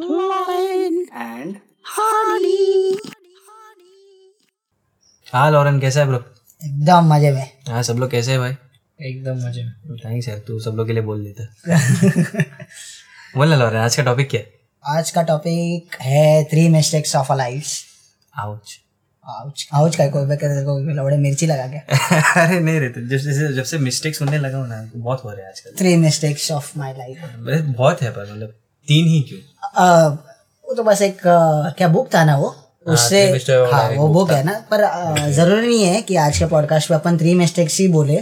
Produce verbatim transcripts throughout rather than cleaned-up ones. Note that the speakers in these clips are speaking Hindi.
Lauren and Hardy. हाँ लॉरेन, कैसा है ब्रो? एकदम मजे में। हाँ सब लोग कैसे हैं भाई? एकदम मजे में। थैंक्स यार, तू सब लोग के लिए बोल देता। बोल ना लॉरेन, आज का टॉपिक क्या है? आज का टॉपिक है three mistakes of a life. Ouch ouch ouch का कोई बेकार को लवड़े मिर्ची लगा के। अरे नहीं रे, जब से जब से मिस्टेक्स सुनने लगा हूं ना, बहुत हो रहे हैं आजकल। Three mistakes of my life बहुत है, पर मतलब तीन ही क्यों? आ, वो तो बस एक आ, क्या बुक था ना वो, उससे हाँ वो बुक है ना। पर आ, जरूरी नहीं है कि आज के पॉडकास्ट पे अपन थ्री मिस्टेक्स ही बोले।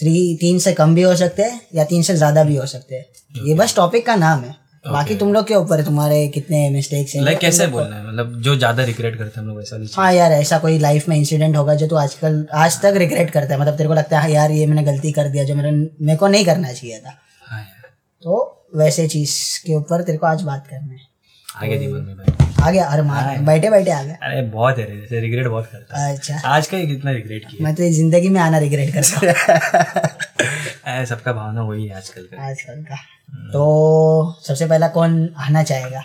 थ्री तीन से कम भी हो सकते हैं या तीन से ज्यादा भी हो सकते हैं। ये बस टॉपिक का नाम है, बाकी तुम लोग के ऊपर है तुम्हारे कितने मिस्टेक्स हैं, कैसे बोलना है। मतलब जो ज्यादा रिग्रेट करते हैं हम लोग, ऐसा हाँ यार, ऐसा कोई लाइफ में इंसिडेंट होगा जो तू आजकल आज तक रिग्रेट करता है, मतलब तेरे को लगता है यार ये मैंने गलती कर दिया जो मेरे मेरे को नहीं करना चाहिए था, तो वैसे चीज के ऊपर तेरे को आज बात करना है। आगे दिमाग में बैठे आगे अरे मार बैठे बैठे आगे अरे बहुत है रे, रिग्रेट बहुत करता है। अच्छा आज का कितना रिग्रेट किया, मैं तो जिंदगी में आना रिग्रेट करता हूँ। सबका भावना वही है आजकल का आजकल का तो सबसे पहला कौन आना चाहेगा?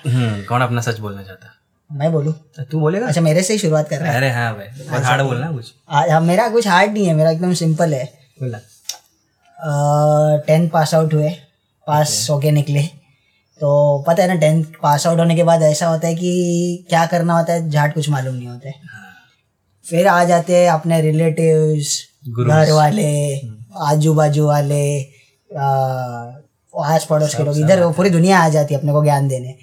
कौन अपना सच बोलना चाहता? मैं बोलूँ? तू बोलेगा? अच्छा मेरे से ही शुरुआत कर रहा है। अरे हाँ भाई, हार्ड बोलना कुछ। मेरा कुछ हार्ड नहीं है, मेरा एकदम सिंपल है। टेंथ पास आउट हुए, पास होके निकले, तो पता है ना टेंथ पास आउट होने के बाद ऐसा होता है कि क्या करना होता है झाट कुछ मालूम नहीं होता है। फिर आ जाते हैं अपने रिलेटिव्स, घर वाले, आजू बाजू वाले, आस पड़ोस के लोग, इधर पूरी दुनिया आ जाती है अपने को ज्ञान देने।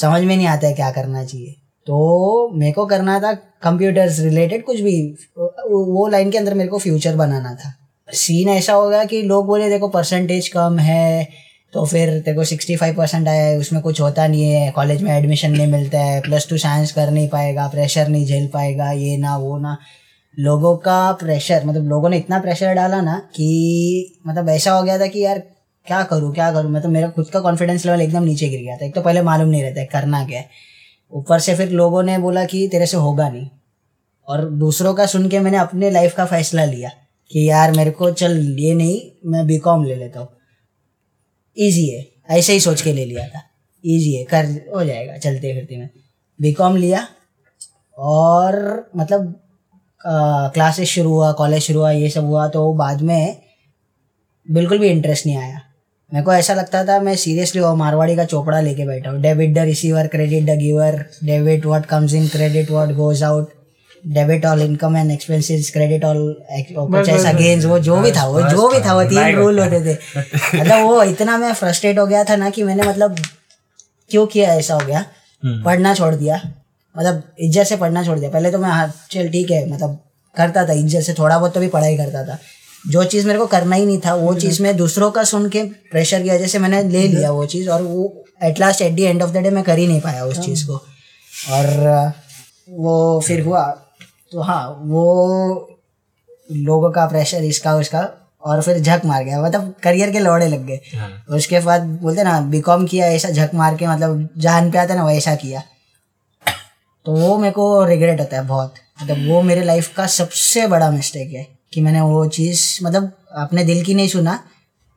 समझ में नहीं आता है क्या करना चाहिए, तो मेरे को करना था कंप्यूटर्स रिलेटेड कुछ भी, वो लाइन के अंदर मेरे को फ्यूचर बनाना था। सीन ऐसा हो गया कि लोग बोले देखो परसेंटेज कम है, तो फिर तेरे को सिक्सटी फाइव परसेंट आया है, उसमें कुछ होता नहीं है, कॉलेज में एडमिशन नहीं मिलता है, प्लस टू साइंस कर नहीं पाएगा, प्रेशर नहीं झेल पाएगा, ये ना वो ना। लोगों का प्रेशर, मतलब लोगों ने इतना प्रेशर डाला ना कि मतलब ऐसा हो गया था कि यार क्या करूँ क्या करूँ। मतलब मेरा खुद का कॉन्फिडेंस लेवल एकदम नीचे गिर गया था। एक तो पहले मालूम नहीं रहता है करना क्या है, ऊपर से फिर लोगों ने बोला कि तेरे से होगा नहीं, और दूसरों का सुन के मैंने अपने लाइफ का फैसला लिया कि यार मेरे को चल ये नहीं, मैं बी कॉम ले लेता हूँ, ईजी है, ऐसे ही सोच के ले लिया था, ईजी है कर हो जाएगा चलते फिरते में। बी कॉम लिया और मतलब क्लासेस शुरू हुआ, कॉलेज शुरू हुआ, ये सब हुआ, तो बाद में बिल्कुल भी इंटरेस्ट नहीं आया। मेरे को ऐसा लगता था मैं सीरियसली वो मारवाड़ी का चोपड़ा लेके बैठा हूँ, debit the receiver, credit the giver, debit what comes in, credit what goes out, debit all income and expenses, credit all purchase gains, वो जो भी था वो जो भी था वो तीन रूल होते थे। मतलब वो इतना मैं फ्रस्ट्रेट हो गया था ना कि मैंने मतलब क्यों किया ऐसा हो गया, पढ़ना छोड़ दिया, मतलब इज्जत से पढ़ना छोड़ दिया। पहले तो मैं चल ठीक है मतलब करता था, इज्जत से थोड़ा बहुत तो भी पढ़ाई करता था। जो चीज़ मेरे को करना ही नहीं था वो चीज़ मैं दूसरों का सुन के प्रेशर की वजह से मैंने ले लिया वो चीज़, और वो at last at the end of the day मैं कर ही नहीं पाया उस चीज़ को, और वो फिर हुआ। तो हाँ वो लोगों का प्रेशर, इसका उसका, और फिर झक मार गया, मतलब करियर के लौड़े लग गए। हाँ। उसके बाद बोलते ना बी कॉम किया ऐसा झक मार के, मतलब जान पे आता ना वैसा किया, तो वो मेरे को रिग्रेट होता है बहुत। मतलब वो मेरे लाइफ का सबसे बड़ा मिस्टेक है कि मैंने वो चीज़ मतलब अपने दिल की नहीं सुना,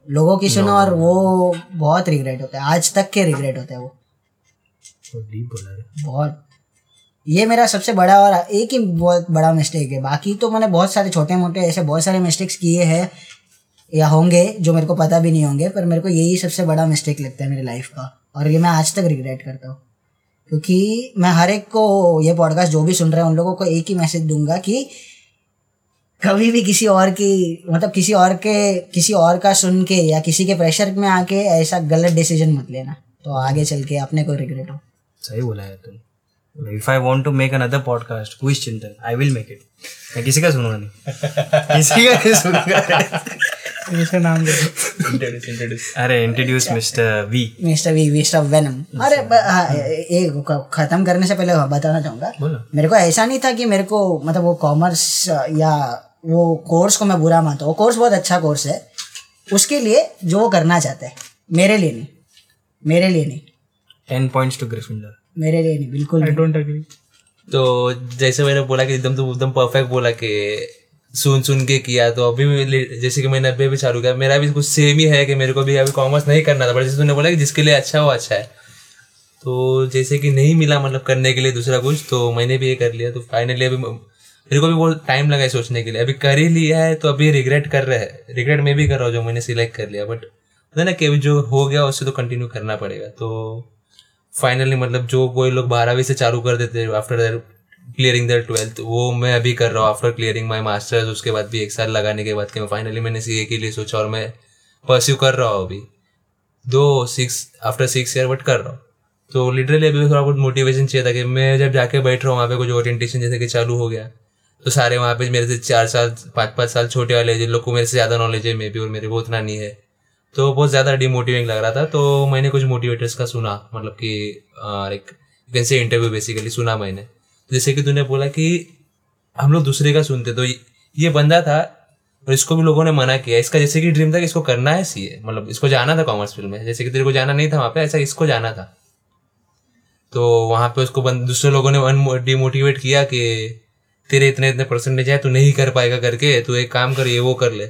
लोगों की सुना, और वो बहुत रिग्रेट होता है, आज तक के रिग्रेट होता है वो बहुत। ये मेरा सबसे बड़ा और एक ही बहुत बड़ा मिस्टेक है। बाकी तो मैंने बहुत सारे छोटे मोटे ऐसे बहुत सारे मिस्टेक्स किए हैं या होंगे जो मेरे को पता भी नहीं होंगे, पर मेरे को यही सबसे बड़ा मिस्टेक लगता है मेरी लाइफ का, और ये मैं आज तक रिग्रेट करता हूँ। क्योंकि मैं हर एक को ये पॉडकास्ट जो भी सुन रहे हैं उन लोगों को एक ही मैसेज दूंगा कि कभी भी किसी और की मतलब किसी और के किसी और का सुन के या किसी के प्रेशर में आके ऐसा गलत डिसीजन मत लेना, तो आगे चल के अपने को रिग्रेट हो। सही बोला है तुम। If I want to make another podcast, who is Chintan? I will make it. मैं किसी का सुनूंगा नहीं, किसी का नहीं सुनूंगा। इसका नाम इंट्रोड्यूस इंट्रोड्यूस अरे introduce mister V mister V mister Venom. अरे एक खत्म करने से पहले बताना चाहूँगा, मेरे को ऐसा नहीं था कि मेरे को मतलब वो कॉमर्स या वो कोर्स को मैं बुरा मानता हूँ, वो कोर्स बहुत अच्छा कोर्स है उसके लिए जो वो करना चाहता है, मेरे लिए नहीं, मेरे लिए नहीं। टेन पॉइंट्स टू ग्रिफिंडर, मेरे लिए नहीं, बिल्कुल आई डोंट एग्री। तो जैसे मैंने बोला कि एकदम तो एकदम परफेक्ट बोला कि सुन सुन के किया, तो अभी भी जैसे कि मैंने अभी भी चालू किया, मेरा भी कुछ सेम ही है कि मेरे को भी अभी कॉमर्स नहीं करना था, बट जैसे तूने बोला कि जिसके लिए अच्छा वो अच्छा है, तो जैसे कि नहीं मिला मतलब करने के लिए दूसरा कुछ, तो मैंने भी ये कर लिया। तो फाइनली अभी मेरे को भी बहुत टाइम लगा है सोचने के लिए, अभी कर ही लिया है तो अभी रिग्रेट कर रहे हैं, रिग्रेट में भी कर रहा हूँ जो मैंने सिलेक्ट कर लिया, बट पता ना कि जो हो गया उससे तो कंटिन्यू करना पड़ेगा। तो फाइनली मतलब जो कोई लोग बारहवीं से चालू कर देते हैं after their clearing their twelfth, वो मैं अभी कर रहा हूँ आफ्टर क्लियरिंग माई मास्टर्स, उसके बाद भी एक साल लगाने के बाद कि मैं फाइनली मैंने सी ए के लिए सोचा और मैं परस्यू कर रहा हूँ अभी दो six after six year but कर रहा हूँ। तो लिटरली अभी थोड़ा बहुत मोटिवेशन चाहिए था कि मैं जब जाके बैठ रहा हूँ वहाँ पे कुछ ओरिएंटेशन जैसे कि चालू हो गया तो सारे वहाँ पे मेरे से चार साल पाँच पाँच साल छोटे वाले जिन लोग को मेरे से ज़्यादा नॉलेज है मे बी और मेरे को उतना नहीं है, तो बहुत ज़्यादा डिमोटिवेटिंग लग रहा था। तो मैंने कुछ मोटिवेटर्स का सुना, मतलब कि एक कैसे इंटरव्यू बेसिकली सुना मैंने, जैसे कि तूने बोला कि हम लोग दूसरे का सुनते, तो ये बंदा था और इसको भी लोगों ने मना किया, इसका जैसे कि ड्रीम था कि इसको करना है सीए, मतलब इसको जाना था कॉमर्स फील्ड में, जैसे कि तेरे को जाना नहीं था वहाँ पे, ऐसा इसको जाना था। तो वहाँ पे उसको दूसरे लोगों ने डिमोटिवेट किया कि तेरे इतने इतने परसेंटेज है, तू नहीं कर पाएगा करके, तू एक काम कर ये वो कर ले।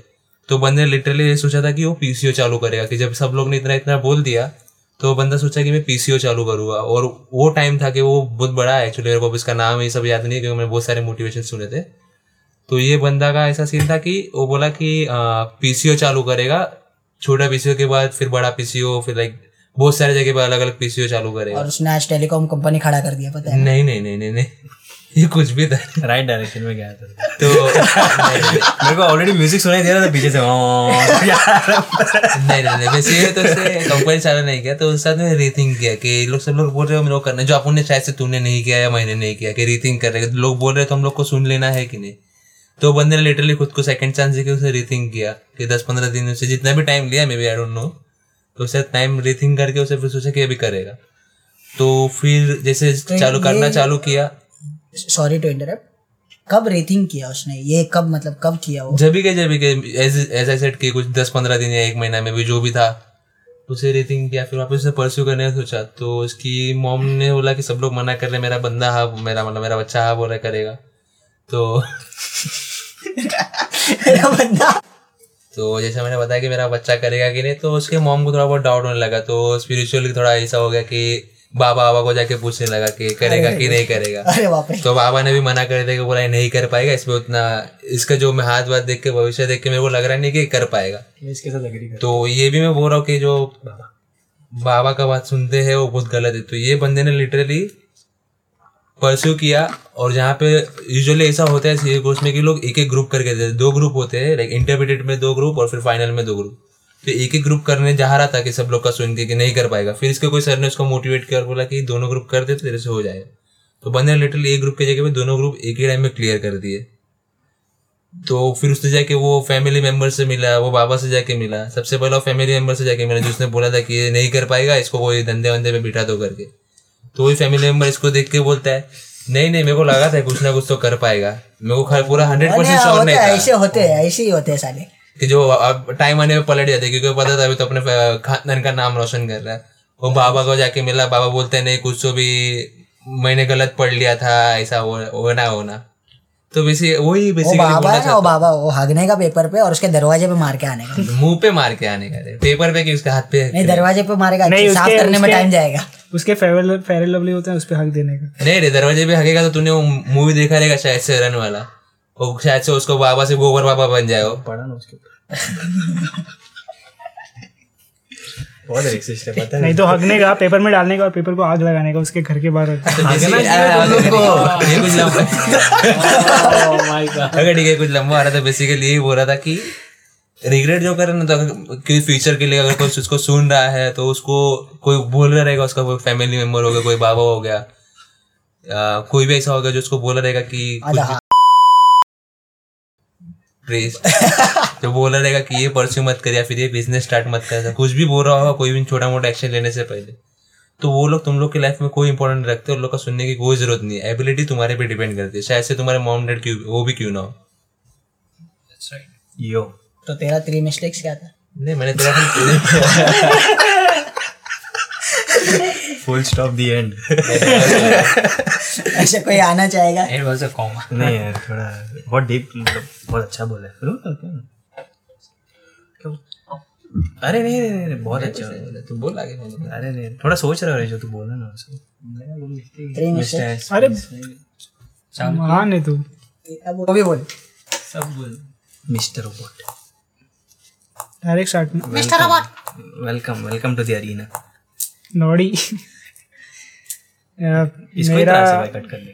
तो बंदे लिटरली सोचा था कि वो पीसीओ चालू करेगा, कि जब सब लोग ने इतना इतना बोल दिया तो बंदा सोचा कि मैं पीसीओ चालू करूँगा। और वो टाइम था कि वो बहुत बड़ा है एक्चुअली, मेरे को इसका नाम ये सब याद नहीं है क्योंकि मैंने बहुत सारे मोटिवेशन सुने थे। तो ये बंदा का ऐसा सीन था कि वो बोला कि पीसीओ चालू करेगा, छोटा पीसीओ के बाद फिर बड़ा पीसीओ, फिर लाइक बहुत सारी जगह पर अलग अलग पीसीओ चालू करेगा। और उसने आज टेलीकॉम कंपनी खड़ा कर दिया, पता है? नहीं नहीं नहीं नहीं ये कुछ भी था, राइट डायरेक्शन में गया था। तो मेरे को ऑलरेडी म्यूजिक सुनाई दे रहा था पीछे से। नहीं नहीं वैसे ये तो कंपनी चालू नहीं किया, तो उस साथ में रीथिंक किया कि लोग सब लोग बोल रहे हो हम लोग करना, जो आपने शायद से तूने नहीं किया या मैंने नहीं किया, कि रीथिंक कर रहे लोग बोल रहे तो हम लोग को सुन लेना है कि नहीं। तो बंदे ने लिटरली खुद को सेकंड चांस देकर उसे रीथिंक किया कि दस पंद्रह दिन उसे जितना भी टाइम लिया maybe I don't know, तो उसे टाइम रीथिंक करके उसे फिर सोचा कि अभी करेगा। तो फिर जैसे चालू करना चालू किया, सॉरी टू इंटरप्ट, कब रेथिंग किया उसने ये, कब मतलब कब किया वो? जब भी के जब भी के एज आई सेड कि कुछ दस पंद्रह दिन या एक महीना में भी जो भी था उसे रेथिंग किया, फिर वापस उसे परस्यू करने का सोचा। तो उसकी मॉम ने बोला कि सब लोग मना कर रहे, मेरा बंदा हाँ मेरा मतलब मेरा बच्चा हाँ बोला करेगा। तो तो जैसे मैंने बताया कि मेरा बच्चा करेगा कि नहीं, तो उसके मॉम को थोड़ा बहुत डाउट होने लगा। तो स्पिरिचुअली थोड़ा ऐसा हो गया कि बाबा बाबा को जाके पूछने लगा कि करेगा कि नहीं करेगा। तो बाबा ने भी मना कर दिया कि बोला नहीं कर पाएगा, इसमें उतना इसका जो मैं हाथ वाथ देख के भविष्य देख के मेरे को लग रहा नहीं कि कर पाएगा इसके साथ। तो ये भी मैं बोल रहा हूँ कि जो बाबा का बात सुनते हैं वो बहुत गलत है। तो ये बंदे ने लिटरली परस्यू किया, और जहाँ पे यूजुअली ऐसा होता है सीए कोर्स में कि लोग एक एक ग्रुप करके देते हैं, दो ग्रुप होते हैं लाइक इंटरमीडिएट में दो ग्रुप और फिर फाइनल में दो ग्रुप। तो एक एक ग्रुप करने जा रहा था कि सब लोग का सुन के कि नहीं कर पाएगा, फिर इसके कोई सर ने उसको मोटिवेट किया और बोला कि दोनों ग्रुप कर दे तेरे से हो जाएगा। तो बंदे ने लिटरली एक ग्रुप के जगह पे दोनों ग्रुप एक ही टाइम में क्लियर कर दिए। तो फिर उसने जाके वो फैमिली मेम्बर से मिला, वो बाबा से जाके मिला, सबसे पहला फैमिली मेम्बर से जाके मिला जिसने बोला था कि ये नहीं कर पाएगा, इसको कोई धंधे वंधे में बिठा दो करके। तो वही फैमिली मेम्बर इसको देख के बोलता है नहीं नहीं मेरे को लगा था कुछ ना कुछ तो कर पाएगा, मेरे को पूरा हंड्रेड परसेंट श्योर नहीं था। ऐसे होते हैं, ऐसे ही होते हैं साले कि जो अब टाइम आने में पलट जाते क्योंकि पता था अभी तो अपने खानदान का नाम रोशन कर रहा है। वो बाबा को जाके मिला, बाबा बोलते नहीं कुछ तो भी मैंने गलत पढ़ लिया था, ऐसा होना होना। तो वैसे वही बेसिकली बाबा है ना, बाबा वो हगने का पेपर पे और उसके दरवाजे पे मार के आने का, मुंह पे मार के आने का, पेपर पे कि उसके हाथ पे नहीं दरवाजे पे मारेगा, साफ करने में टाइम जाएगा। उसके फेयरवेल फेयरवेल लवली होता है उस पे हग देने का, नहीं रे दरवाजे पे हगेगा। तो तूने वो मूवी देखा रहेगा शायद से रन वाला, और शायद से उसको बाबा से गोबर बाबा बन जाए हो पढ़ा ना उसके बहुत रेसिस्ट है पता है। नहीं तो हगने का, पेपर में डालने का और पेपर को आग लगाने का उसके घर के बाहर। ये कुछ लंबा अगर ठीक है कुछ लंबा आ रहा था, बेसिकली यही बोल रहा था कि रिग्रेट जो करे ना तो कि फ्यूचर के लिए अगर कोई उसको सुन रहा है तो उसको कोई बोल रहा रहेगा, उसका कोई फैमिली मेम्बर हो गया, कोई बाबा हो गया, कोई भी ऐसा होगा जो उसको बोला रहेगा कि जो बोला रहेगा कि ये परस्यू मत कर या फिर ये बिजनेस स्टार्ट मत कर, कुछ भी बोल रहा होगा कोई भी छोटा मोटा एक्शन लेने से पहले। तो वो लोग तुम लोग की लाइफ में कोई इंपॉर्टेंट रखते हो, उन लोग का सुनने की कोई जरूरत नहीं है, एबिलिटी तुम्हारे पे डिपेंड करती है, शायद से तुम्हारे मॉम डैड क्यों वो भी क्यों ना हो। That's right. यो तो तेरा थ्री मिस्टेक्स क्या था? नहीं मैंने तेरा फुल स्टॉप द एंड ऐसा कोई आना चाहेगा। It was a comma. नहीं यार थोड़ा बहुत डीप, मतलब बहुत अच्छा बोला है। क्या अरे नहीं नहीं नहीं बहुत अच्छा बोला तू, बोल आगे बोल। अरे नहीं थोड़ा सोच रहा है जो तू बोल रहा ना उसको। अरे मान है तू, अब भी बोल सब बोल। मिस्टर रोबोट डायरेक्ट स्टार्ट में। Mister robot welcome welcome to the arena. Noddy मेरा कट कर ले।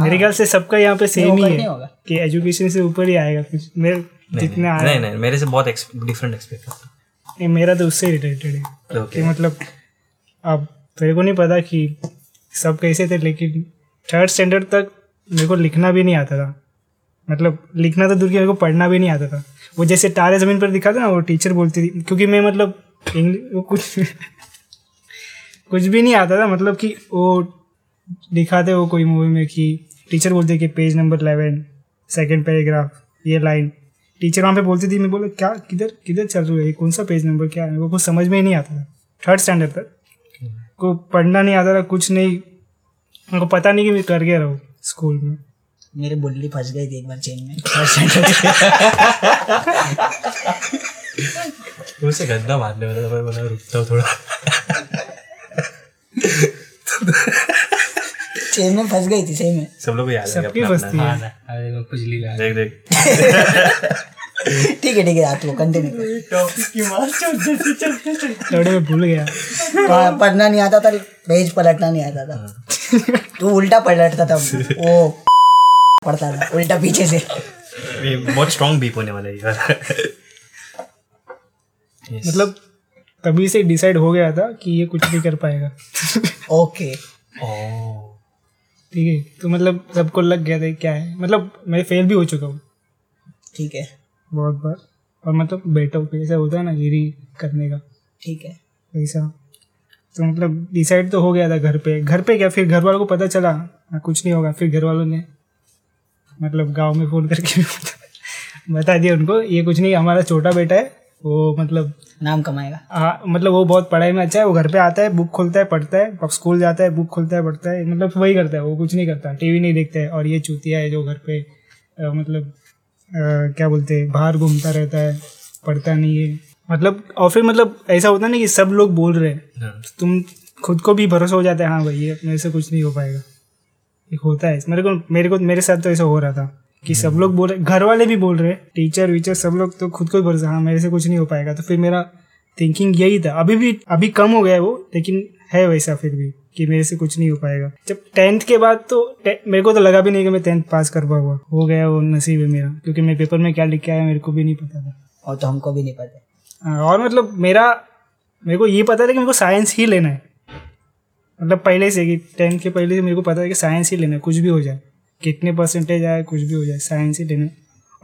मेरे ख्याल से सबका यहाँ पे सेम ही है कि एजुकेशन से ऊपर ही आएगा कुछ। मेरे जितने आए नहीं नहीं मेरे से बहुत डिफरेंट एक्सपेक्ट करता। मेरा तो उससे रिलेटेड है कि मतलब अब मेरे को नहीं पता कि सब कैसे थे, लेकिन थर्ड स्टैंडर्ड तक मेरे को लिखना भी नहीं आता था। मतलब लिखना तो दूर की मेरे को पढ़ना भी नहीं आता था। वो जैसे तारे ज़मीन पर दिखा था ना, वो टीचर बोलती थी क्योंकि मैं मतलब इंग्लिश कुछ कुछ भी नहीं आता था। मतलब कि वो दिखाते वो कोई मूवी में कि टीचर बोलते कि page number eleven second paragraph ये लाइन टीचर वहाँ पे बोलती थी। मैं बोला क्या किधर किधर चल रही है, कौन सा पेज नंबर क्या है, वो कुछ समझ में ही नहीं आता था। थर्ड स्टैंडर्ड तक को पढ़ना नहीं आता था, कुछ नहीं, उनको पता नहीं कि मैं कर गया रहा हूँ स्कूल में। मेरे बुल्ली फंस गई थी एक बार चेन में थर्ड स्टैंडर्ड। उसे गंदा मारने वाला था, बोला रुकता हूँ थोड़ा। चेन में फंस गई थी सही में। सब लोग याद है सबकी फंसती है। अरे वो कुछ लिखा देख देख ठीक है ठीक है आप वो कंटिन्यू करो। टॉपिक की मार चलते चलते थोड़े में भूल गया। पढ़ना नहीं आता था, पेज पलटना नहीं आता था। तू उल्टा पलटता था, वो पढ़ता था उल्टा पीछे से। ये बहुत स्ट्रांग बीप होने वाला है यार। मतलब तभी से डिसाइड हो गया था कि ये कुछ नहीं कर पाएगा। ओके ओ ठीक है। तो मतलब सबको लग गया था क्या है। मतलब मैं फेल भी हो चुका हूँ ठीक है बहुत बार। और मतलब बेटा ऐसा होता है ना गिरी करने का ठीक है ऐसा। तो मतलब डिसाइड तो हो गया था घर पे। घर पे क्या फिर घर वालों को पता चला कुछ नहीं होगा। फिर घर वालों ने मतलब गांव में फ़ोन करके बता दिया उनको ये कुछ नहीं, हमारा छोटा बेटा है वो मतलब नाम कमाएगा। हाँ मतलब वो बहुत पढ़ाई में अच्छा है, वो घर पे आता है बुक खोलता है पढ़ता है, स्कूल जाता है बुक खोलता है पढ़ता है, मतलब वही करता है। वो कुछ नहीं करता, टीवी नहीं देखता है। और ये चूतिया है जो घर पे आ, मतलब आ, क्या बोलते हैं बाहर घूमता रहता है, पढ़ता नहीं है। मतलब और फिर मतलब ऐसा होता है ना कि सब लोग बोल रहे हैं, तुम खुद को भी भरोसा हो जाता है हाँ भाई ये मेरे से कुछ नहीं हो पाएगा। एक होता है मेरे को मेरे को मेरे साथ तो ऐसा हो रहा था कि सब लोग बोल रहे, घर वाले भी बोल रहे, टीचर वीचर सब लोग, तो खुद को ही भरोसा हाँ मेरे से कुछ नहीं हो पाएगा। तो फिर मेरा थिंकिंग यही था। अभी भी अभी कम हो गया है वो, लेकिन है वैसा फिर भी कि मेरे से कुछ नहीं हो पाएगा। जब टेंथ के बाद तो मेरे को तो लगा भी नहीं कि मैं टेंथ पास कर पाऊंगा। हो गया वो नसीब है मेरा, क्योंकि मैं पेपर में क्या लिख के आया मेरे को भी नहीं पता था। और तो हमको भी नहीं पता। और मतलब मेरा मेरे को ये पता था कि मेरे को साइंस ही लेना है। मतलब पहले से कि टेंथ के पहले से मेरे को पता था कि साइंस ही लेना है, कुछ भी हो जाए, कितने परसेंटेज आए कुछ भी हो जाए साइंस ही लेने।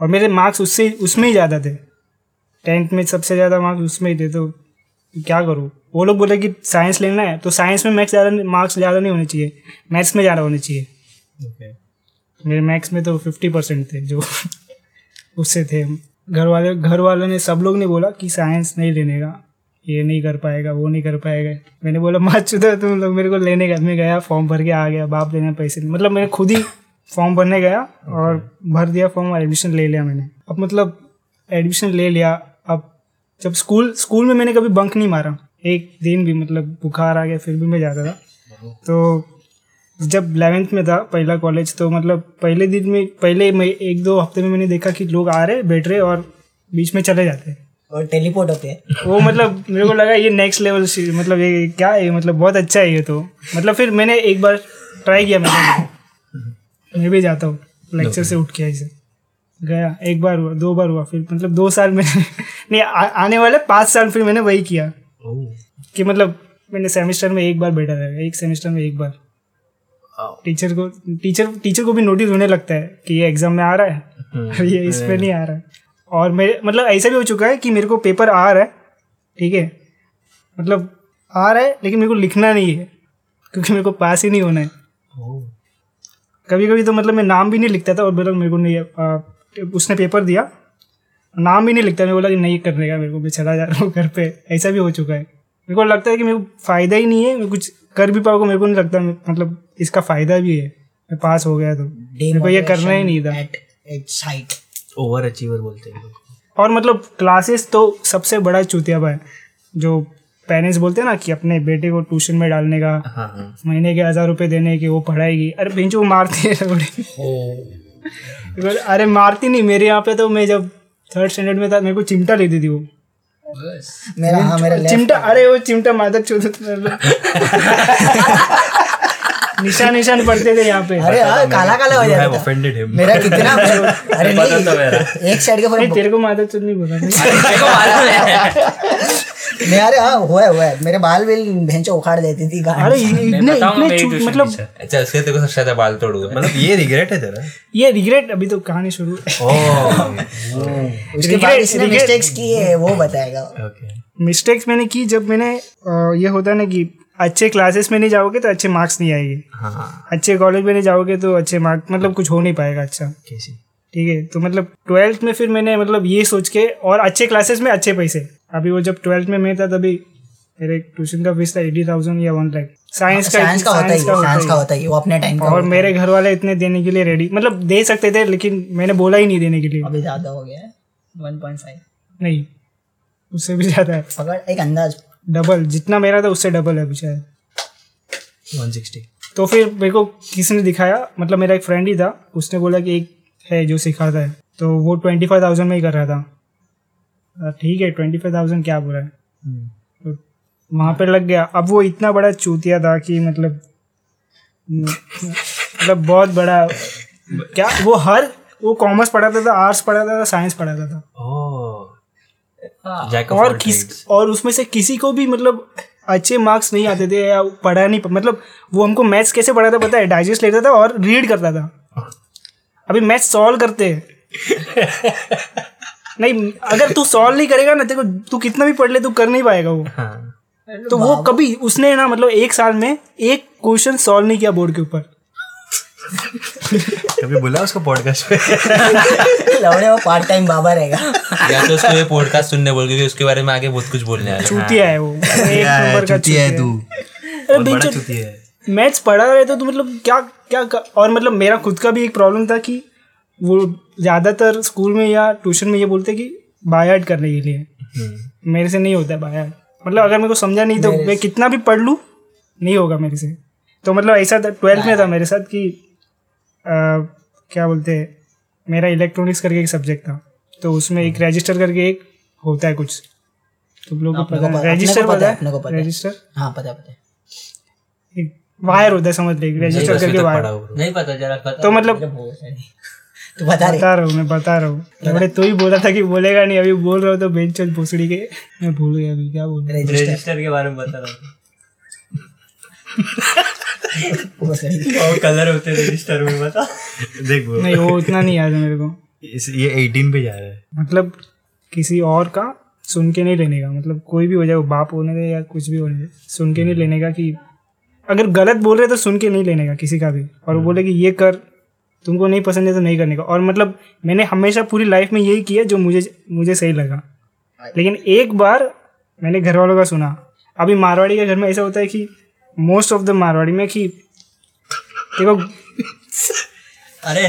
और मेरे मार्क्स उससे उसमें ही ज़्यादा थे, टेंथ में सबसे ज़्यादा मार्क्स उसमें ही थे। तो क्या करूँ, वो लोग बोले कि साइंस लेना है तो साइंस में मैथ्स ज़्यादा मार्क्स ज़्यादा नहीं होने चाहिए, मैथ्स में ज़्यादा होने चाहिए। okay. मेरे मैथ्स में तो फिफ्टी परसेंट थे जो उससे थे। घर वाले घर वालों ने सब लोग ने बोला कि साइंस नहीं लेने का, ये नहीं कर पाएगा वो नहीं कर पाएगा। मैंने बोला मत चुदा तुम लोग मेरे को लेने का। मैं गया फॉर्म भर के आ गया, बाप देने पैसे, मतलब मैंने खुद ही फॉर्म भरने गया और भर दिया फॉर्म और एडमिशन ले लिया मैंने। अब मतलब एडमिशन ले लिया। अब जब स्कूल स्कूल में मैंने कभी बंक नहीं मारा एक दिन भी, मतलब बुखार आ गया फिर भी मैं जाता था। तो जब इलेवेंथ में था पहला कॉलेज, तो मतलब पहले दिन में पहले मैं एक दो हफ्ते में मैंने देखा कि लोग आ रहे बैठ रहे और बीच में चले जाते हैं और टेलीपोर्ट होते हैं। वो मतलब मेरे को लगा ये नेक्स्ट लेवल, मतलब ये क्या है, मतलब बहुत अच्छा है ये तो। मतलब फिर मैंने एक बार ट्राई किया, मैंने मैं भी जाता हूँ लेक्चर से उठ के ऐसे गया। एक बार हुआ, दो बार हुआ, फिर मतलब दो साल मैंने नहीं आ, आने वाले पाँच साल फिर मैंने वही किया कि मतलब मैंने सेमेस्टर में एक बार बैठा रहेगा, एक सेमेस्टर में एक बार। टीचर को टीचर टीचर को भी नोटिस होने लगता है कि ये एग्जाम में आ रहा है और ये इस पर नहीं आ रहा है। और मेरे मतलब ऐसा भी हो चुका है कि मेरे को पेपर आ रहा है ठीक है, मतलब आ रहा है लेकिन मेरे को लिखना नहीं है क्योंकि मेरे को पास ही नहीं होना है। कभी कभी तो मतलब मैं नाम भी नहीं लिखता था और बोला मेरे को नहीं आ, उसने पेपर दिया नाम भी नहीं लिखता, मैं बोला कि नहीं करने का मेरे को, मैं चला जा रहा हूँ घर पे। ऐसा भी हो चुका है। मेरे को लगता है कि मेरे को फ़ायदा ही नहीं है, मैं कुछ कर भी पाऊँगा मेरे को नहीं लगता, मतलब इसका फ़ायदा भी है मैं पास हो गया तो। मेरे को ये करना ही नहीं था। ओवर अचीवर बोलते हैं। और मतलब क्लासेस तो सबसे बड़ा चूतियापन है जो पेरेंट्स बोलते हैं ना कि अपने बेटे को ट्यूशन में डालने का, हाँ, हाँ. महीने के हज़ार रुपए देने के, वो पढ़ाएगी, अरे बेंच वो मारती है थोड़े। अरे मारती नहीं, मेरे यहाँ पे तो मैं जब थर्ड स्टैंडर्ड में था मेरे को चिमटा लेती थी वो मेरा, हाँ, मेरा चिमटा, अरे वो चिमटा मादक चौधरी निशान निशान पड़ते थे यहाँ पे। अरे हाँ, काला काला हो जाता था मेरा कितना। अरे नहीं, एक साइड का तेरे को मादक चोद नहीं बोला नहीं। अरे हाँ हुआ है हुआ है, मेरे बाल भी भैंस उखाड़ देती थी। अरे मतलब अच्छा उसके तेरे को सबसे ज्यादा बाल तोड़ हुआ, मतलब ये रिग्रेट है तेरा? ये रिग्रेट अभी तो कहानी शुरू, उसके बाद इसने मिस्टेक्स की है वो बताएगा। मिस्टेक्स मैंने की जब मैंने ये होता ना कि अच्छे क्लासेस में नहीं जाओगे तो अच्छे मार्क्स नहीं आएंगे, हाँ। अच्छे कॉलेज में नहीं जाओगे तो अच्छे मार्क्स मतलब कुछ हो नहीं पाएगा। अच्छा ठीक है, तो मतलब ट्वेल्थ में फिर मैंने मतलब ये सोच के, और अच्छे क्लासेस में अच्छे पैसे, अभी वो जब ट्वेल्थ में मैं था तभी मेरे ट्यूशन का फीस था एटी थाउजेंड या वन लाख साइंस का साइंस का होता ही, वो अपने टाइम का। और मेरे घर वाले इतने देने के लिए रेडी, मतलब दे सकते थे, लेकिन मैंने बोला ही नहीं देने के लिए। अभी ज़्यादा हो गया है, वन पॉइंट फाइव नहीं उससे भी ज़्यादा है, अगर एक अंदाज डबल जितना मेरा था उससे डबल है पीछे वन सिक्सटी। तो फिर मेरे को किसी ने दिखाया, मतलब मेरा एक फ्रेंड ही था, उसने बोला कि एक है जो सिखाता है, तो वो ट्वेंटी फाइव थाउजेंड में ही कर रहा था। ठीक है, ट्वेंटी फाइव थाउजेंड क्या बोला है, तो वहाँ पे लग गया। अब वो इतना बड़ा चूतिया था कि मतलब मतलब बहुत बड़ा क्या, वो हर वो कॉमर्स पढ़ाता था, आर्ट्स पढ़ाता था, साइंस पढ़ाता था, और किस और उसमें से किसी को भी मतलब अच्छे मार्क्स नहीं आते थे या पढ़ा नहीं, मतलब वो हमको मैथ्स कैसे पढ़ाता पता है, डाइजेस्ट लेता था और रीड करता था। अभी मैथ्स सॉल्व करते नहीं, अगर तू सॉल्व नहीं करेगा ना देखो, तू कितना भी पढ़ ले तू कर नहीं पाएगा वो, हाँ। तो वो कभी उसने ना मतलब एक साल में एक क्वेश्चन सॉल्व नहीं किया बोर्ड के ऊपर। कभी बोला उसको पॉडकास्ट पे लौड़े वो पार्ट टाइम बाबा रहेगा या तो उसको ये पॉडकास्ट सुनने बोल, क्योंकि उसके बारे में आगे बहुत कुछ बोलने आया। चूतिया है वो, एक नंबर का चूतिया है तू, अरे बड़ा चूतिया है। मैथ्स पढ़ा रहे तो मतलब क्या क्या, और मतलब मेरा खुद का भी एक प्रॉब्लम था कि वो ज्यादातर स्कूल में या ट्यूशन में ये बोलते कि बाय हार्ट करने के लिए, मेरे से नहीं होता है बाय हार्ट, मतलब अगर मेरे को समझा नहीं तो मैं कितना भी पढ़ लूँ नहीं होगा मेरे से। तो मतलब ऐसा था ट्वेल्थ में था मेरे साथ कि Uh, क्या बोलते हैं, मेरा इलेक्ट्रॉनिक्स करके एक सब्जेक्ट था, तो उसमें एक रजिस्टर करके एक होता है कुछ, तुम लोगों को पता है रजिस्टर, पता है रजिस्टर, हाँ पता पता है, वायर होता है समझ ले, रजिस्टर करके वायर नहीं पता जरा पता, तो मतलब तो बता बता रहा हूँ मैं बता रहा हूँ मैंने तो ही बोला था कि बोलेगा नहीं, अभी बोल रहा हूँ तो बेंच चल भोसड़ी के, मैं भूल गया अभी क्या बोल रहा हूँ, रजिस्टर के बारे में बता रहा हूँ। कलर होते रजिस्टर में बता देख, नहीं वो उतना नहीं याद है मेरे को, ये अठारह पे जा रहा है, मतलब किसी और का सुन के नहीं लेने का, मतलब कोई भी हो जाए, वो बाप होने दे या कुछ भी होने दे, सुन के नहीं लेने का, कि अगर गलत बोल रहे तो सुन के नहीं लेने का किसी का भी, और वो बोले कि ये कर, तुमको नहीं पसंद है तो नहीं करने का। और मतलब मैंने हमेशा पूरी लाइफ में यही किया जो मुझे मुझे सही लगा, लेकिन एक बार मैंने घर वालों का सुना। अभी मारवाड़ी के घर में ऐसा होता है कि मोस्ट ऑफ द मारवाड़ी में कि देखो अरे